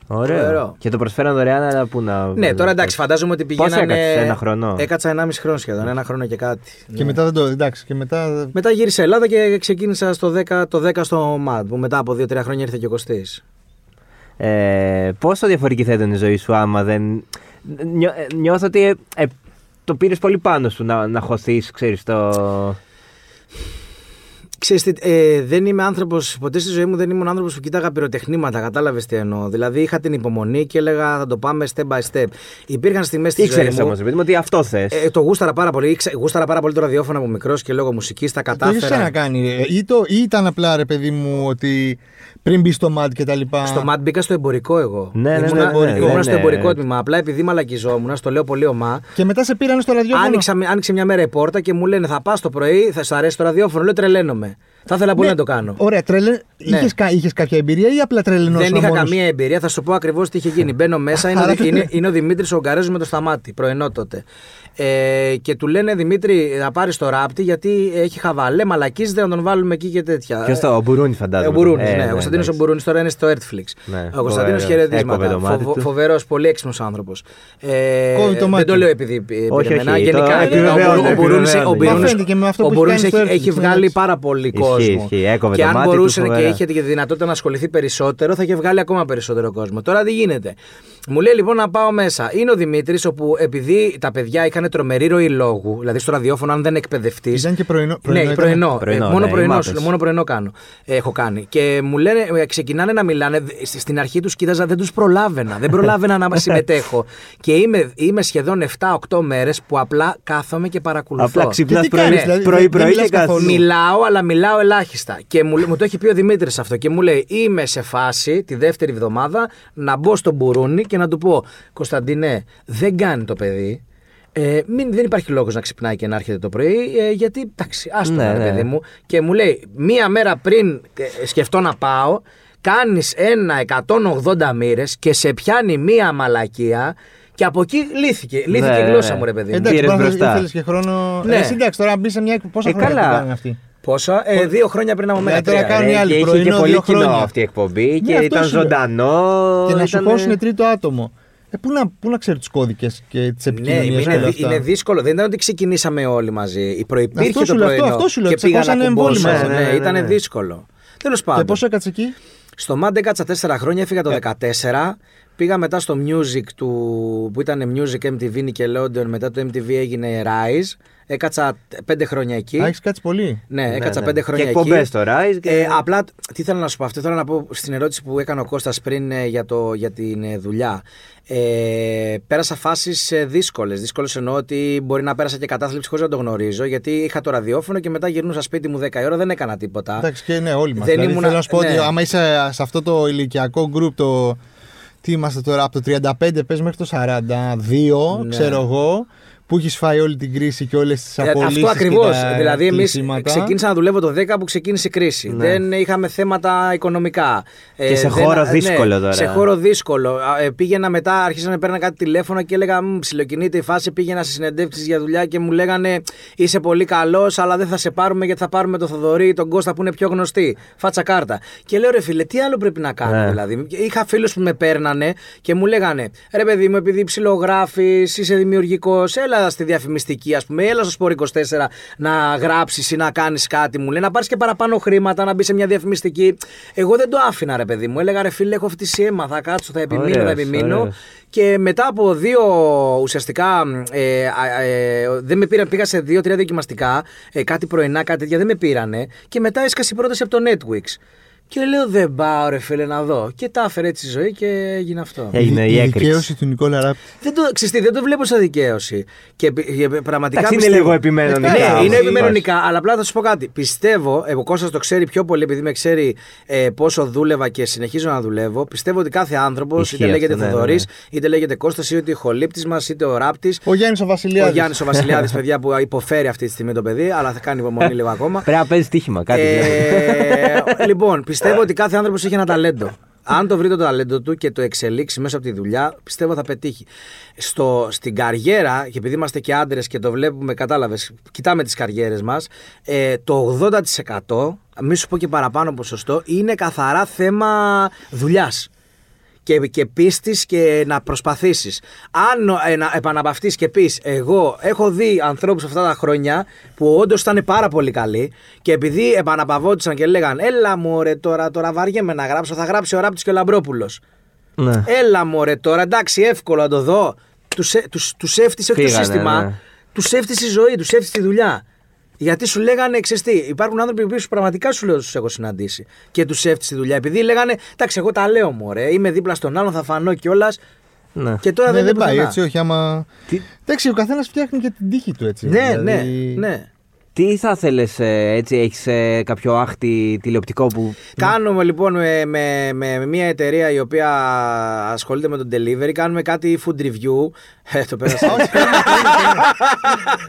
Ωραίο. Φοβερό. Και το προσφέραν δωρεάν, αλλά πού να. Ναι, τώρα εντάξει, φαντάζομαι ότι πηγαίνανε. Πόσο έκατσες, ένα χρόνο. Έκατσα ενάμιση χρόνο σχεδόν, ένα χρόνο και κάτι. Και ναι. Μετά δεν το. Εντάξει, και μετά. Μετά γύρισα Ελλάδα και ξεκίνησα στο δέκα, το δέκα στο ΜΑΤ. Που μετά από δύο τρία χρόνια ήρθε και ο Κωστής. Ε, πόσο διαφορετική θα ήταν η ζωή σου άμα δεν. Νιώ, νιώθω ότι ε, το πήρες πολύ πάνω σου να, να χωθείς, ξέρεις το. Ξέρεις τι, ε, δεν είμαι άνθρωπος, ποτέ στη ζωή μου δεν ήμουν άνθρωπος που κοίταγα πυροτεχνήματα, κατάλαβες τι εννοώ. Δηλαδή είχα την υπομονή και έλεγα θα το πάμε step by step. Υπήρχαν στιγμές στη Ήξερες ζωή μου. Ήξερες όμως, ότι αυτό θες. Ε, το γούσταρα πάρα πολύ, Ήξε, γούσταρα πάρα πολύ το ραδιόφωνο από μικρός και λόγω μουσικής τα κατάφερα. Το είχε να κάνει, ε, ή, το, ή ήταν απλά ρε παιδί μου ότι... Πριν μπει στο ΜΑΤ και τα λοιπά. Στο ΜΑΤ μπήκα στο εμπορικό εγώ. Ναι, ναι, ήμουν, ναι, εμπορικό. Ναι, ναι, ήμουν στο εμπορικό τμήμα. Απλά επειδή μαλακιζόμουν, στο λέω πολύ ομά. Και μετά σε πήραν στο ραδιόφωνο. Άνοιξα, άνοιξε μια μέρα η πόρτα και μου λένε θα πας το πρωί, θα σου αρέσει το ραδιόφωνο. Λέω τρελαίνομαι. Θα ήθελα πολύ ναι, να το κάνω. Ωραία, τρελε... ναι. Είχες κάποια εμπειρία ή απλά τρελαινόσου? Δεν είχα μόνος καμία εμπειρία, θα σου πω ακριβώς τι είχε γίνει. Μπαίνω μέσα, είναι, ο, είναι, είναι ο Δημήτρης ο Ουγγαρέζος με το Σταμάτη, πρωινό τότε. Ε, και του λένε Δημήτρη να πάρεις το ράπτη γιατί έχει χαβαλέ, μαλακίζεται να τον βάλουμε εκεί και τέτοια. Ποιος το, ο Μπουρούνης φαντάζομαι. Ο Μπουρούνης, ε, ναι, ναι, ο Κωνσταντίνος ναι, ο Μπουρούνης τώρα είναι στο Earthflix. Ναι, ο Κωνσταντίνος χαιρετίσματα. Φοβ, φοβερός, πολύ έξυπνος άνθρωπος. Ε, δεν το λέω επειδή περιμένα. Γενικά ο Μπουρούνης έχει βγάλει πάρα πολύ κόσμο. Και αν μπορούσε και είχε τη δυνατότητα να ασχοληθεί περισσότερο, θα είχε βγάλει ακόμα περισσότερο κόσμο. Τώρα τι γίνεται. Μου λέει λοιπόν να πάω μέσα. Είναι ο Δημήτρης, όπου επειδή τα παιδιά είχαν είναι τρομερή ροή λόγου. Δηλαδή στο ραδιόφωνο, αν δεν εκπαιδευτεί. Ήταν και πρωινό. πρωινό ναι, πρωινό. πρωινό ε, μόνο, ναι, πρωινό μόνο πρωινό κάνω. Ε, έχω κάνει. Και μου λένε, ξεκινάνε να μιλάνε. Στην αρχή του κοίταζα, δεν του προλάβαινα. δεν προλάβαινα να συμμετέχω. Και είμαι, είμαι σχεδόν εφτά οκτώ μέρε που απλά κάθομαι και παρακολουθώ. Απλά ξυπνά πρωί-πρωί και κάθομαι. Μιλάω, αλλά μιλάω ελάχιστα. Και μου το έχει πει ο Δημήτρη αυτό και μου λέει, είμαι σε φάση τη δεύτερη εβδομάδα να μπω στον Μπουρούνι και να του πω, Κωνσταντίνε, δεν κάνει το παιδί. Ε, μην, δεν υπάρχει λόγος να ξυπνάει και να έρχεται το πρωί, ε, γιατί εντάξει, άστο ναι, ναι. παιδί μου. Και μου λέει, μία μέρα πριν ε, σκεφτώ να πάω, κάνεις ένα εκατόν ογδόντα μοίρες και σε πιάνει μία μαλακία. Και από εκεί λύθηκε. Λύθηκε ναι, η γλώσσα μου, ρε παιδί μου. Εντάξει, ήθελες και χρόνο. Ναι. Ε, εντάξει, τώρα μπει σε μια. Πόσα ε, χρόνια είναι αυτή. Πόσα, ε, δύο χρόνια πριν από μένα. Τώρα κάνουν άλλη και πρωινό, είχε και πολύ κοινό αυτή η εκπομπή και ήταν ζωντανό. Και να σου χώσουνε τρίτο άτομο. Ε, πού, να, πού να ξέρει τους κώδικες και τις επικοινωνίες. Ναι, είναι, είναι δύσκολο. Δεν ήταν ότι ξεκινήσαμε όλοι μαζί. Προϋπήρχε αυτό το λέω, πρωινό αυτό, αυτό λέω, και πήγαν εμπόλοι μαζί. Ναι, ναι, ναι, ναι. Ήταν δύσκολο. Τέλος πάντων. Και πόσο έκατσε εκεί? Στο Μαντ έκατσα τέσσερα χρόνια, έφυγα το δεκατέσσερα. Πήγα μετά στο Music του, που ήταν Music εμ τι βι Nickelodeon. Μετά το εμ τι βι έγινε Rise. Έκατσα πέντε χρόνια εκεί. Έχεις κάτσει πολύ. Ναι, ναι έκατσα ναι. πέντε χρόνια και εκεί. Εκπομπές στο Rise. Και... Ε, απλά τι θέλω να σου πω. Αυτό θέλω να πω στην ερώτηση που έκανε ο Κώστας πριν ε, για, το, για την ε, δουλειά. Ε, πέρασα φάσεις ε, δύσκολες. Δύσκολες εννοώ ότι μπορεί να πέρασα και κατάθλιψη χωρίς να το γνωρίζω. Γιατί είχα το ραδιόφωνο και μετά γυρνούσα σπίτι μου δέκα η ώρα, δεν έκανα τίποτα. Εντάξει, και ναι, όλοι μας. Δεν δηλαδή, ήμουν... Θέλω να σου πω ναι. ότι άμα είσαι σε αυτό το ηλικιακό group, το. Τι είμαστε τώρα, από το τριάντα πέντε πες μέχρι το σαράντα δύο, ναι. ξέρω εγώ. Που έχει φάει όλη την κρίση και όλες τις απολύσεις. Αυτό ακριβώς. Δηλαδή, εμείς ξεκίνησα να δουλεύω το δέκα που ξεκίνησε η κρίση. Ναι. Δεν είχαμε θέματα οικονομικά. Και ε, σε δεν, χώρο ναι, δύσκολο τώρα. Σε χώρο δύσκολο. Ε, πήγαινα μετά, άρχισα να παίρνα κάτι τηλέφωνα και έλεγα: ψιλοκινείται η φάση. Πήγαινα σε συνεντεύξεις για δουλειά και μου λέγανε: είσαι πολύ καλός, αλλά δεν θα σε πάρουμε γιατί θα πάρουμε τον Θοδωρή ή τον Κώστα που είναι πιο γνωστοί. Φάτσα κάρτα. Και λέω: ρε φίλε, τι άλλο πρέπει να κάνω. Ναι. Δηλαδή. Είχα φίλους που με παίρνανε και μου λέγανε: ρε παιδί μου, επειδή ψιλογράφεις, είσαι δημιουργικός, έλα. Στη διαφημιστική, ας πούμε, έλα στο Σπορ είκοσι τέσσερα να γράψεις ή να κάνεις κάτι. Μου λέει να πάρεις και παραπάνω χρήματα, να μπεις σε μια διαφημιστική. Εγώ δεν το άφηνα, ρε παιδί μου. Έλεγα ρε φίλε, έχω αυτή τη αίμα. Θα κάτσω, θα επιμείνω, oh yes, θα επιμείνω. Oh yes. Και μετά από δύο ουσιαστικά. Ε, ε, δεν με πήραν, πήγα σε δύο-τρία δοκιμαστικά, ε, κάτι πρωινά, κάτι τέτοια. Δεν με πήρανε. Και μετά έσκασε η πρόταση από το Netflix. Και λέω δεν πάω ρε φίλε να δω. Και τα έφερε έτσι η ζωή και έγινε αυτό. Έγινε η, η δικαίωση του Νικόλα Ράπτη. Δεν το, ξεστή, δεν το βλέπω σαν δικαίωση. Και πραγματικά. Εντάξει, είναι λίγο επιμερονικά. Ναι, είναι επιμερονικά, αλλά απλά θα σου πω κάτι. Πιστεύω, ο Κώστας το ξέρει πιο πολύ, επειδή με ξέρει ε, πόσο δούλευα και συνεχίζω να δουλεύω. Πιστεύω ότι κάθε άνθρωπος, είτε λέγεται ναι, Θοδωρής, ναι, ναι. είτε λέγεται Κώστας, είτε ο χολύπτης μας, είτε ο Ράπτης. Ο Γιάννης ο Βασιλιάδης. Ο Γιάννης ο Βασιλιάδης, παιδιά που υποφέρει αυτή τη στιγμή το παιδί, αλλά θα κάνει υπομονή λίγο ακόμα. Πρέπει να παίζει τύχημα κάτι. Λοιπόν, πιστεύω ότι κάθε άνθρωπος έχει ένα ταλέντο. Αν το βρει το ταλέντο του και το εξελίξει μέσα από τη δουλειά, πιστεύω θα πετύχει. Στο, στην καριέρα, και επειδή είμαστε και άντρες και το βλέπουμε, κατάλαβες, κοιτάμε τις καριέρες μας, ε, το ογδόντα τοις εκατό, μη σου πω και παραπάνω ποσοστό, είναι καθαρά θέμα δουλειάς. Και, και πίστης και να προσπαθήσεις. Αν ε, να επαναπαυτείς και πεις, εγώ έχω δει ανθρώπους αυτά τα χρόνια που όντως ήταν πάρα πολύ καλοί και επειδή επαναπαυόντουσαν και λέγαν, έλα μωρέ τώρα, τώρα βαριέμαι να γράψω, θα γράψει ο Ράπτης και ο Λαμπρόπουλος. Ναι. Έλα μωρέ τώρα, εντάξει εύκολο να το δω. Τους, τους, τους έφτισε όχι το σύστημα, ναι. τους έφτισε η ζωή, τους έφτισε τη δουλειά. Γιατί σου λέγανε, ξεστή, υπάρχουν άνθρωποι που πραγματικά σου λέω τους έχω συναντήσει και τους έφτιαξε τη δουλειά. Επειδή λέγανε, εντάξει, εγώ τα λέω μωρέ, είμαι δίπλα στον άλλον, θα φανώ κιόλας. Ναι. Και τώρα ναι, δεν, δεν πάει πουθενά. Έτσι, όχι άμα. Τι... Εντάξει, ο καθένας φτιάχνει και την τύχη του έτσι. Ναι, δηλαδή... ναι, ναι. Τι θα θέλες, έτσι, έχεις κάποιο άχτη τηλεοπτικό που... Κάνουμε λοιπόν με, με, με μια εταιρεία η οποία ασχολείται με τον delivery, κάνουμε κάτι food review, ε, το πέρασα.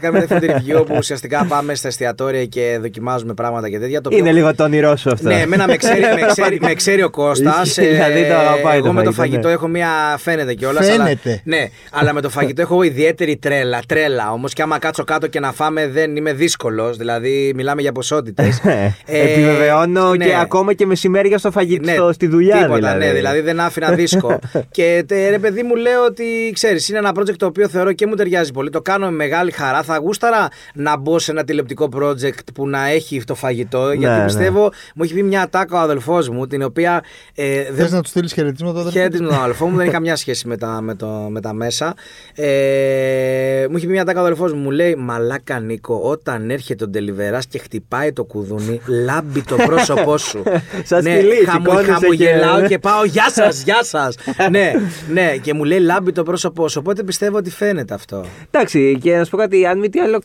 Κάνουμε food review που ουσιαστικά πάμε στα εστιατόρια και δοκιμάζουμε πράγματα και τέτοια. Το είναι λίγο το όνειρό σου αυτό. Ναι, εμένα με ξέρει, με ξέρει, με ξέρει ο Κώστας, ε, δηλαδή το αγαπάει εγώ το με το φαγητό ναι. έχω μια, φαίνεται κιόλας. Φαίνεται. Αλλά, ναι, αλλά με το φαγητό έχω ιδιαίτερη τρέλα, τρέλα όμως και άμα κάτσω κάτω και να φάμε δεν είμαι δύσκολο. απλώς. Δηλαδή, μιλάμε για ποσότητες. ε, Επιβεβαιώνω ναι. Και ακόμα και μεσημέρια στο φαγητό, ναι, στο, στη δουλειά. Τίποτα, δηλαδή. Ναι, δηλαδή δεν άφηνα δίσκο. Και ρε παιδί μου, λέω ότι ξέρεις, είναι ένα project το οποίο θεωρώ και μου ταιριάζει πολύ. Το κάνω με μεγάλη χαρά. Θα γούσταρα να μπω σε ένα τηλεοπτικό project που να έχει το φαγητό. Ναι, γιατί ναι. πιστεύω, μου έχει πει μια τάκα ο αδελφός μου, την οποία. Ε, Θε δεν... να του στείλει χαιρετίσματα, δεν χαιρετίζω τον αδελφό μου, δεν έχει καμιά σχέση με τα, με το, με τα μέσα. Ε, μου έχει πει μια τάκα ο αδελφός μου, μου λέει, μαλάκα Νίκο, όταν έρχεται ο ντελιβεράς και χτυπάει το κουδούνι, λάμπει το πρόσωπό σου. Σας ναι, φιλεί, χαμου, χαμογελάω και, και πάω, γεια σας, γεια σας. ναι, ναι, και μου λέει, λάμπει το πρόσωπό σου. Οπότε πιστεύω ότι φαίνεται αυτό. Εντάξει, και να σου πω κάτι, αν μη τι άλλο.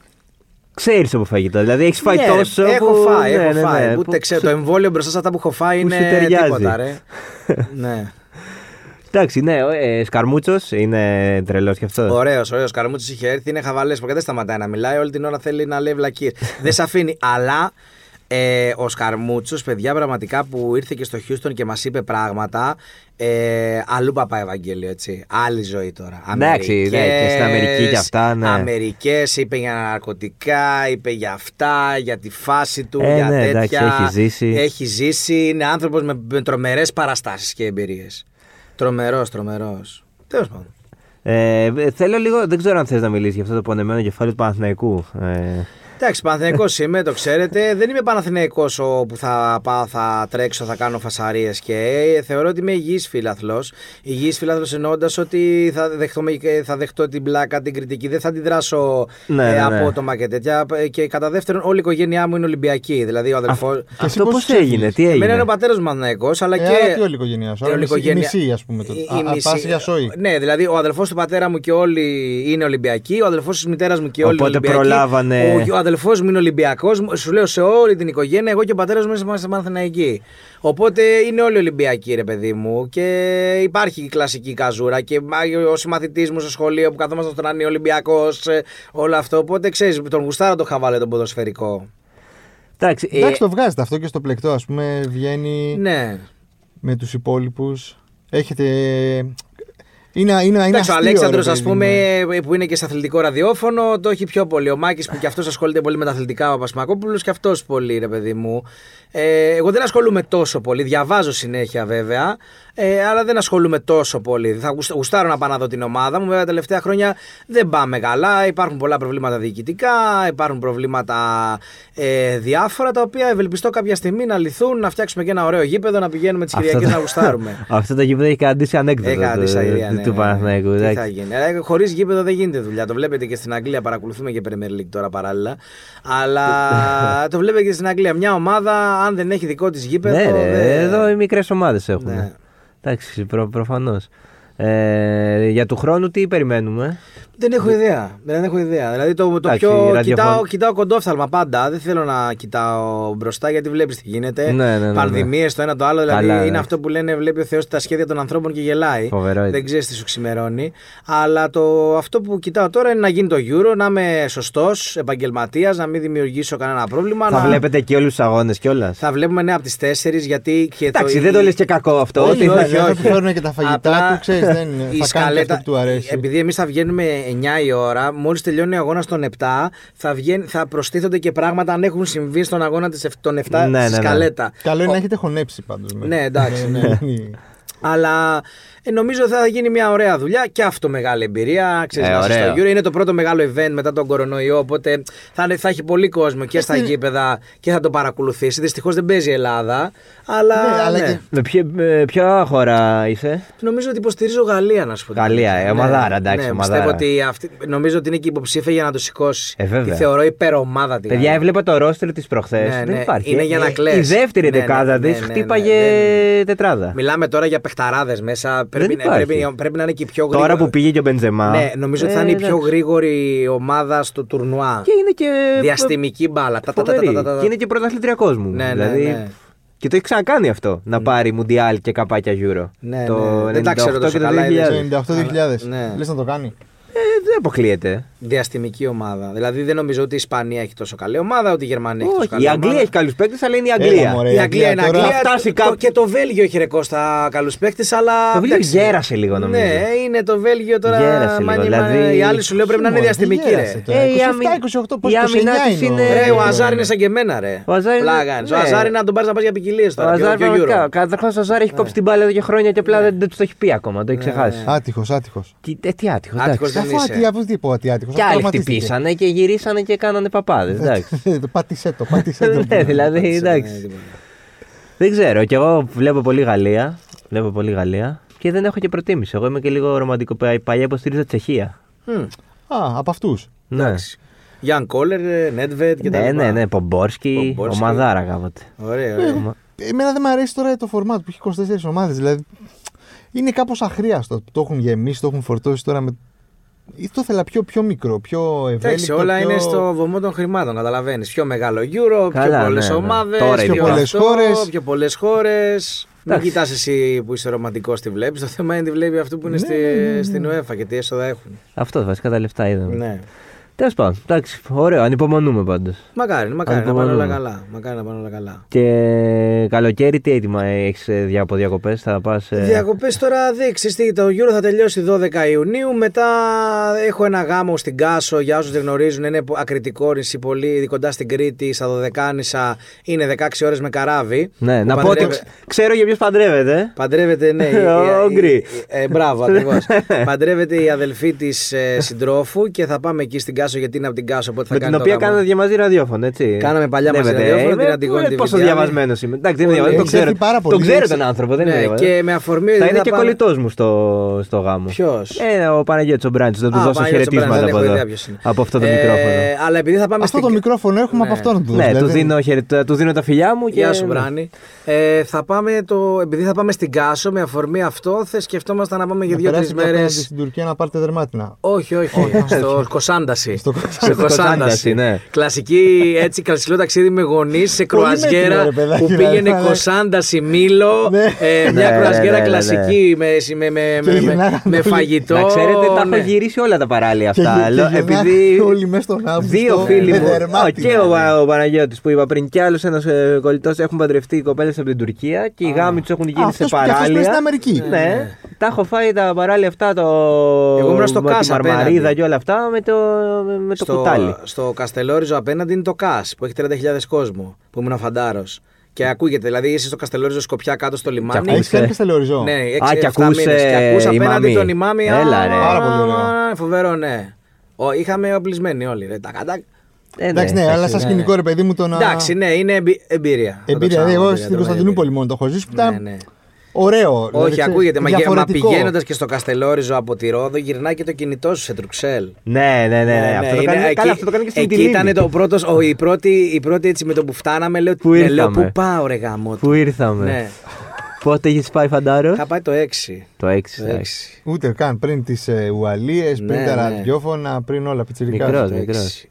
Ξέρεις από φαγητό, δηλαδή έχεις φάει yeah, τόσο. Έχω που... φάει, έχω ναι, ναι, φάει. Ναι, ναι. Ξέρω, το εμβόλιο μπροστά σε αυτά που έχω φάει που είναι τίποτα, ρε. ναι. Εντάξει, ναι, ε, Σκαρμούτσος είναι τρελός κι αυτός. Ωραίος, ωραίος. Σκαρμούτσος είχε έρθει, είναι χαβαλές που δεν σταματάει να μιλάει, όλη την ώρα θέλει να λέει βλακίες. δεν σε αφήνει, αλλά. Ε, ο Σκαρμούτσος, παιδιά, πραγματικά που ήρθε και στο Χιούστον και μας είπε πράγματα. Ε, αλλού παπά Ευαγγέλιο, έτσι. Άλλη ζωή τώρα. Αμερικές, ναι, και στην Αμερική και αυτά. Ναι. Αμερικές, είπε για ναρκωτικά, είπε για αυτά, για τη φάση του, ε, για ναι, τέτοια. Εντάξει, έχει ζήσει. Έχει ζήσει. Είναι άνθρωπος με, με τρομερές παραστάσεις και εμπειρίες. Τρομερός, τρομερός. Τέλος πάντων. Ε, θέλω λίγο, δεν ξέρω αν θες να μιλήσεις για αυτό το πονεμένο κεφάλι του Παναθηναϊκού. Ε. Εντάξει, Παναθηναϊκός είμαι, το ξέρετε. Δεν είμαι Παναθηναϊκός όπου θα πάω, θα τρέξω, θα κάνω φασαρίες και θεωρώ ότι είμαι υγιής φίλαθλος. Υγιής φίλαθλος εννοώντας ότι θα δεχτώ, θα δεχτώ την πλάκα, την κριτική, δεν θα αντιδράσω ναι, ε, ναι. απότομα και τέτοια. Και κατά δεύτερον, όλη η οικογένειά μου είναι Ολυμπιακή. Δηλαδή ο αδελφός. Α, αυτό πώς έγινε, τι έγινε. Μένα είναι ο πατέρας μου Παναθηναϊκός, αλλά ε, και. Όχι, όλη η οικογένειά σου. Η μισή, α πούμε. Ναι, δηλαδή ο αδελφός του πατέρα μου και όλοι είναι Ολυμπιακοί, ο αδελφός της μητέρας μου και όλοι είναι Ολυμπιακοί. Ο αδελφός μου είναι Ολυμπιακός, σου λέω σε όλη την οικογένεια, εγώ και ο πατέρας μου είμαστε Παναθηναϊκοί. Οπότε είναι όλοι Ολυμπιακοί, ρε παιδί μου, και υπάρχει η κλασική καζούρα. Και ο συμμαθητής μου στο σχολείο που καθόμαστε στον Άννη Ολυμπιακός, όλο αυτό. Οπότε ξέρεις, τον γουστάρα το χαβάλε τον ποδοσφαιρικό. Εντάξει, ε... το βγάζετε αυτό και στο πλεκτό, ας πούμε, βγαίνει ναι. με τους υπόλοιπους. Έχετε. Είναι, είναι, είναι Εντάξει, ο Αλέξανδρος, ας πούμε, που είναι και σε αθλητικό ραδιόφωνο, το έχει πιο πολύ. Ο Μάκης που κι αυτός ασχολείται πολύ με τα αθλητικά, ο Πασμακόπουλος κι αυτός πολύ, ρε παιδί μου. Ε, εγώ δεν ασχολούμαι τόσο πολύ. Διαβάζω συνέχεια βέβαια, ε, αλλά δεν ασχολούμαι τόσο πολύ. Θα γουστάρω να πάω να δω την ομάδα μου. Βέβαια, τα τελευταία χρόνια δεν πάμε καλά. Υπάρχουν πολλά προβλήματα διοικητικά, υπάρχουν προβλήματα ε, διάφορα τα οποία ευελπιστώ κάποια στιγμή να λυθούν, να φτιάξουμε και ένα ωραίο γήπεδο, να πηγαίνουμε τις Κυριακές να γουστάρουμε. Αυτό το γήπεδο έχει κρατήσει ανέκδοτο του Παναθηναϊκού. Τι θα γίνει. Χωρίς γήπεδο δεν γίνεται δουλειά. Το βλέπετε και στην Αγγλία, παρακολουθούμε και Premier League τώρα παράλληλα. Αλλά το βλέπετε και στην Αγγλία. Μια ομάδα. Αν δεν έχει δικό της γήπεδο. Ναι, δε... εδώ οι μικρές ομάδες έχουν. Ναι. Εντάξει, προ, προφανώς. Ε, για του χρόνου τι περιμένουμε. Δεν έχω ιδέα. Δεν έχω ιδέα. Δηλαδή το, το Εντάξει, πιο. Ραδιοφων... Κοιτάω, κοιτάω κοντόφθαλμα πάντα. Δεν θέλω να κοιτάω μπροστά γιατί βλέπεις τι γίνεται. Ναι, ναι, ναι, πανδημίες, ναι. το ένα το άλλο. Δηλαδή Καλά, είναι ναι. αυτό που λένε: βλέπει ο Θεός τα σχέδια των ανθρώπων και γελάει. Φοβερό. Δεν ξέρεις τι σου ξημερώνει. Αλλά το, αυτό που κοιτάω τώρα είναι να γίνει το Euro, να είμαι σωστός, επαγγελματίας, να μην δημιουργήσω κανένα πρόβλημα. Θα να... βλέπετε και όλους τους αγώνες κιόλας. Θα βλέπουμε ναι από τις τέσσερις γιατί. Εντάξει, το... δεν το λες και κακό αυτό. Όχι, όχι, όχι. Φέρνουν και τα φαγητά του, ξέρεις. Η σκαλέτα. Επειδή εμείς θα βγαίνουμε εννιά η ώρα, μόλις τελειώνει ο αγώνας των επτά, θα, βγαίνει, θα προστίθονται και πράγματα αν έχουν συμβεί στον αγώνα των επτά ναι, ναι, ναι. στη σκαλέτα. Καλό είναι να έχετε χωνέψει πάντως. Ναι, εντάξει. Ναι, ναι. Αλλά νομίζω θα γίνει μια ωραία δουλειά και αυτό μεγάλη εμπειρία. Ξέρεις, ε, να στο Euro. Είναι το πρώτο μεγάλο event μετά τον κορονοϊό. Οπότε θα, θα έχει πολύ κόσμο και στα γήπεδα και θα το παρακολουθήσει. Δυστυχώς δεν παίζει η Ελλάδα. Αλλά. Ναι, αλλά ναι. Και... Με ποια, με ποια χώρα είσαι? Νομίζω ότι υποστηρίζω Γαλλία, να σου πω. Γαλλία, ε, ομαδάρα, εντάξει. Ναι, ομαδάρα. Πιστεύω ότι αυτή, νομίζω ότι είναι και υποψήφια για να το σηκώσει. Ε, τη θεωρώ υπερομάδα τη. Παιδιά, έβλεπα το ρόστερ τη προχθές. Ναι, ναι. Δεν υπάρχει. Είναι για να κλέσει. Η δεύτερη ναι, δεκάδα τη χτύπαγε τετράδα. Μιλάμε τώρα για παιχταράδες μέσα. Πρέπει, πρέπει, πρέπει να είναι και η πιο γρήγορη. Τώρα που πήγε και ο Μπεντζεμά. Ναι, νομίζω ότι ε, θα είναι εντάξει. η πιο γρήγορη ομάδα στο τουρνουά. Και είναι και. Διαστημική μπάλα. Τα, τα, τα, τα, τα, τα. Και είναι και πρωταθλητριακός κόσμου. Ναι, δηλαδή... ναι, ναι. Και το έχει ξανακάνει αυτό. Να πάρει ναι. Μουντιάλ και καπάκια Euro. Ναι, ναι. Το ενενήντα οκτώ και το δύο χιλιάδες. ενενήντα οκτώ δύο χιλιάδες. Ναι. Λες να το κάνει. Ε, δεν αποκλείεται. Διαστημική ομάδα. Δηλαδή δεν νομίζω ότι η Ισπανία έχει τόσο καλή ομάδα, ότι η Γερμανία έχει τόσο καλή ομάδα. Η Αγγλία έχει καλούς παίκτες, αλλά είναι η Αγγλία. Έλα, μωρέ, η Αγγλία είναι Αγγλία. Φτάσει κάπου... το, και το Βέλγιο έχει ρεκόρ στα καλούς παίκτες, αλλά. Το Βέλγιο γέρασε λίγο νομίζω. Ναι, είναι το Βέλγιο τώρα. Γέρασε λίγο. Δηλαδή... Οι άλλοι σου λέω πρέπει να είναι διαστημική. Η άμυνα τη είναι. Ο Αζάρ είναι σαν και εμένα, ρε. Ο Αζάρ είναι να τον πάρει να πα για ποικιλίε τώρα. Καταρχά ο Αζάρ έχει κόψει την μπάλα εδώ και χρόνια και απλά δεν του το έχει πει ακόμα. Το έχει ξεχάσει. Άτυχο, άτυχο. Τι άτυχο. Κι άλλοι χτυπήσανε και γυρίσανε και κάνανε παπάδες. Πάτησε το, πάτησε το. Ναι, δηλαδή εντάξει. Δεν ξέρω, κι εγώ βλέπω πολύ Γαλλία. Βλέπω πολύ Γαλλία και δεν έχω και προτίμηση. Εγώ είμαι και λίγο ρομαντικό. Παλιά υποστήριζα Τσεχία. Α, από αυτούς. Εντάξει. Γιάν Κόλερ, Νέντβετ κτλ. Ναι, ναι, ναι. Πομπόρσκι, ομαδάρα κάποτε. Ωραία, ωραία. Εμένα δεν μου αρέσει τώρα το φορμάτ που έχει είκοσι τέσσερις ομάδες. Δηλαδή είναι κάπως αχρίαστο. Το έχουν γεμίσει, το έχουν φορτώσει τώρα με. Ή το ήθελα πιο, πιο μικρό, πιο ευέλικτο. Όλα πιο... είναι στο βωμό των χρημάτων, καταλαβαίνεις. Πιο μεγάλο Euro, καλά, πιο πολλές ναι, ομάδες, ναι, ναι. Πιο, πιο, πολλές αυτό, χώρες. πιο πολλές χώρες. Μην κοιτάς εσύ που είσαι ρομαντικός τη βλέπεις. Το θέμα είναι τη βλέπει αυτό που είναι ναι, στη, ναι. στην UEFA και τι έσοδα έχουν. Αυτό βασικά τα λεφτά είδαμε. Ναι. Τέλος πάντων, εντάξει, ωραίο, ανυπομονούμε πάντως. Μακάρι, μακάρι να πάνε όλα καλά. Μακάρι να πάνε όλα καλά. Και καλοκαίρι, τι έτοιμα έχεις από διακοπές, θα πας. Ε... Διακοπές τώρα δείξεις τι, το Euro θα τελειώσει δώδεκα Ιουνίου. Μετά έχω ένα γάμο στην Κάσο, για όσους δεν γνωρίζουν, είναι ακριτικό νησί πολύ κοντά στην Κρήτη, στα Δωδεκάνησα, είναι δεκαέξι ώρες με καράβι. Ναι, να παντρεύε... πω ότι ξέρω για ποιος παντρεύεται. Παντρεύεται, ναι. Όγκρι. Μπράβο, ακριβώς. Παντρεύεται η αδελφή της συντρόφου και θα πάμε εκεί στην Κάσο. Γιατί είναι από την Κάσο, οπότε θα με κάνει την οποία κάνατε για μαζί ραδιόφωνο, έτσι. Κάναμε παλιά μαζί ραδιόφωνο. Την Αντιγόνη τη. Πόσο διαβασμένος είμαι. Εντάξει, δεν είναι διαβασμένος. Τον ξέρω τον άνθρωπο, δεν είναι διαβασμένος. Θα είναι και κολλητός μου στο γάμο. Ποιος? Ο Παναγιώτης ο Μπράντης. Θα του δώσω χαιρετίσματα από αυτό το μικρόφωνο. Αυτό το μικρόφωνο έχουμε από αυτό να του δίνω τα φιλιά μου. Γεια σου, Μπράνη. Επειδή θα πάμε στην Κάσο με αφορμή αυτό, θα σκεφτόμασταν να πάμε για δύο-τρεις μέρες. Στην Τουρκία να πάρετε δερμάτινα. Όχι, όχι. Στο Κοσάνταση. Στο Κοσάνταση, ναι. Κλασική, έτσι, κλασικό ταξίδι με γονείς σε κρουαζιέρα που πήγαινε Κοσάνταση Μήλο. Μια κρουαζιέρα κλασική με φαγητό. Να ξέρετε, τα έχω γυρίσει όλα τα παράλια αυτά. Επειδή δύο φίλοι μου και ο Παναγιώτης που είπα πριν και άλλος ένας κολλητός έχουν παντρευτεί κοπέλες από την Τουρκία και οι γάμοι τους έχουν γίνει σε παράλια. Στην Αμερική. Ναι, τα έχω φάει τα παράλια αυτά, τη Μαρμαρίδα και όλα αυτά με το. Με το στο, κουτάλι. Στο Καστελόριζο απέναντι είναι το ΚΑΣ που έχει τριάντα χιλιάδες κόσμο που ήμουν φαντάρος. Και ακούγεται, δηλαδή είσαι στο Καστελόριζο Σκοπιά κάτω στο λιμάνι. Έχει κάνει Καστελόριζο. Ναι, έξι, και ακούς απέναντι τον ημάμι. Έλα, ρε. Πάρα πολύ ωραίο. Φοβερό, ναι. Είχαμε οπλισμένοι όλοι. Ε, εντάξει, ναι, ναι, αλλά σαν σκηνικό ναι. ρε παιδί μου το να. Εντάξει, ναι, είναι εμπειρία. Εμπειρία. Δηλαδή, εγώ στην Κωνσταντινούπολη μόνο το έχω ζήσει. Ωραίο. Όχι, δηλαδή, ακούγεται. Μα πηγαίνοντας και στο Καστελόριζο από τη Ρόδο, γυρνάει και το κινητό σου σε Τρουξέλ. Ναι, ναι, ναι. ναι. Αυτό, ναι, το κάνει, εκεί, καλά, αυτό το κάνει και στην Εκεί Τιλίνη. Ήταν το πρώτος, ο, η, πρώτη, η πρώτη έτσι με το που φτάναμε, λέω που, ναι, λέω, που πάω ρε γάμο. Που ήρθαμε. Ναι. Πότε έχεις πάει φαντάρο? Θα πάει το έξι. Το έξι. Ούτε καν πριν τις ουαλίες, πριν τα ραδιόφωνα, πριν όλα πιτσιρικά. Μικρός, μικρός.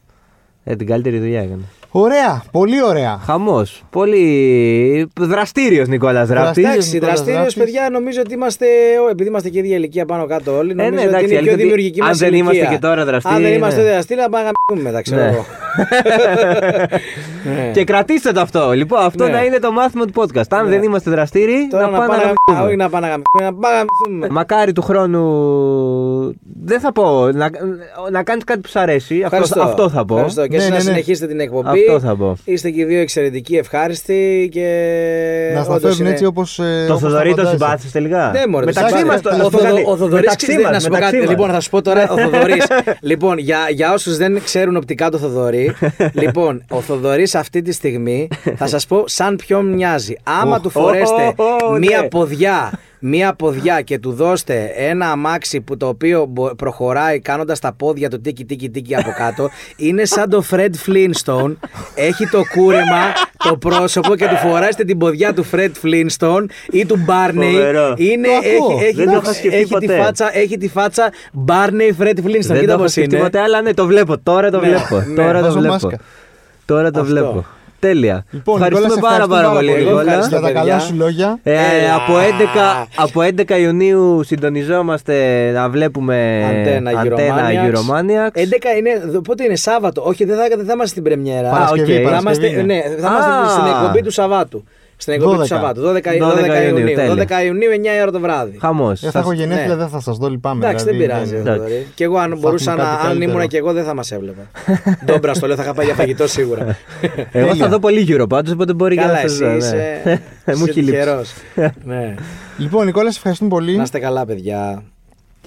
Ε, την καλύτερη δουλειά έκανε. Ωραία, πολύ ωραία. Χαμός, πολύ δραστήριος Νικόλας Ράπτης. Εντάξει, δραστήριος παιδιά, νομίζω ότι είμαστε, επειδή είμαστε και ίδια ηλικία πάνω κάτω όλοι, νομίζω ε, ναι, εντάξει, ότι είναι η πιο δημιουργική μας ηλικία. Αν δεν είμαστε και τώρα δραστήριοι. Αν δεν είμαστε δραστήριοι, να πάμε να μετά, ξέρω εγώ. Και κρατήστε το αυτό. Λοιπόν, αυτό να είναι το μάθημα του podcast. Αν δεν είμαστε δραστήριοι, να πάμε να γαμηθούμε. Μακάρι του χρόνου. Δεν θα πω. Να κάνεις κάτι που σου αρέσει. Αυτό θα πω. Και να συνεχίσετε την εκπομπή. Αυτό θα πω. Είστε και οι δύο εξαιρετικοί, ευχάριστοι και. Να σταθούν έτσι όπως. Το Θοδωρή το συμπάθησε τελικά. Μεταξύ μας. Ο Θοδωρής ξέρει. Λοιπόν, θα σου πω τώρα. Ο Θοδωρής. Λοιπόν, για όσους δεν ξέρουν οπτικά το Θοδωρή. Λοιπόν, ο Θοδωρής αυτή τη στιγμή θα σας πω σαν ποιον μοιάζει. Άμα του φορέσετε μία ποδιά. Μία ποδιά και του δώστε ένα αμάξι που το οποίο προχωράει κάνοντας τα πόδια του τίκι τίκι τίκι από κάτω, είναι σαν το Fred Flintstone, έχει το κούρεμα, το πρόσωπο και του φοράστε την ποδιά του Fred Flintstone ή του Barney. Είναι, έχει, έχει, το, έχει, τη φάτσα, έχει τη φάτσα Barney Fred Flintstone. Δεν το έχω σκεφτεί ποτέ, αλλά ναι, το βλέπω, τώρα το βλέπω, τώρα το βλέπω. Τώρα το βλέπω. Τέλεια. Λοιπόν, ευχαριστούμε πάρα πάρα πολύ, Νικόλα. Για τα καλά σου λόγια. Ε, ε, από, έντεκα, από έντεκα Ιουνίου συντονιζόμαστε να βλέπουμε Αντένα Euromaniacs. έντεκα είναι, πότε είναι, Σάββατο. Όχι, δεν θα, δεν θα είμαστε στην πρεμιέρα. Παρασκευή, okay. Παρασκευή. Θα είμαστε, ναι, θα είμαστε στην εκπομπή του Σαββάτου. Στην εκπομπή του Σαββάτου, δώδεκα Ιουνίου, εννιά η ώρα το βράδυ. Χαμός. Ε, θα έχω γενέθλια, ναι. Δεν θα σας δω, λυπάμαι. Εντάξει, δηλαδή, δεν πειράζει. Δηλαδή. Και εγώ, αν μπορούσα να. Αν ήμουν και εγώ, δεν θα μας έβλεπα. Ντόμπρα, στο λέω, θα είχα πάει για φαγητό σίγουρα. Εγώ θα δω πολύ Euro πάντως, οπότε μπορεί καλά, και να σας δω. Μου έχει τυχερός. Λοιπόν, Νικόλα, σας ευχαριστούμε πολύ. Να είστε καλά, παιδιά.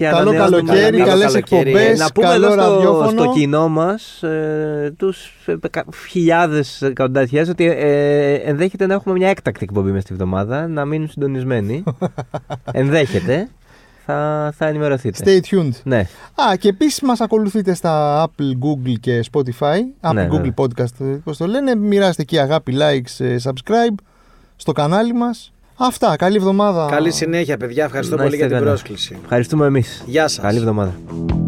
Καλό καλοκαίρι, καλές εκπομπές. Να πούμε εδώ στο, στο κοινό μας, ε, τους χιλιάδες, εκατοντάδες χιλιάδες, ότι ε, ενδέχεται να έχουμε μια έκτακτη εκπομπή μες τη βδομάδα, να μείνουν συντονισμένοι. Ενδέχεται. Θα, θα ενημερωθείτε. Stay tuned. Ναι. Α, και επίσης μας ακολουθείτε στα Apple, Google και Spotify. Apple, ναι, Google, ναι. Podcast, πώς το λένε. Μοιράστε εκεί αγάπη, likes, subscribe στο κανάλι μας. Αυτά, καλή εβδομάδα. Καλή συνέχεια, παιδιά. Ευχαριστώ πολύ για την πρόσκληση. Ευχαριστούμε εμείς. Γεια σας. Καλή εβδομάδα.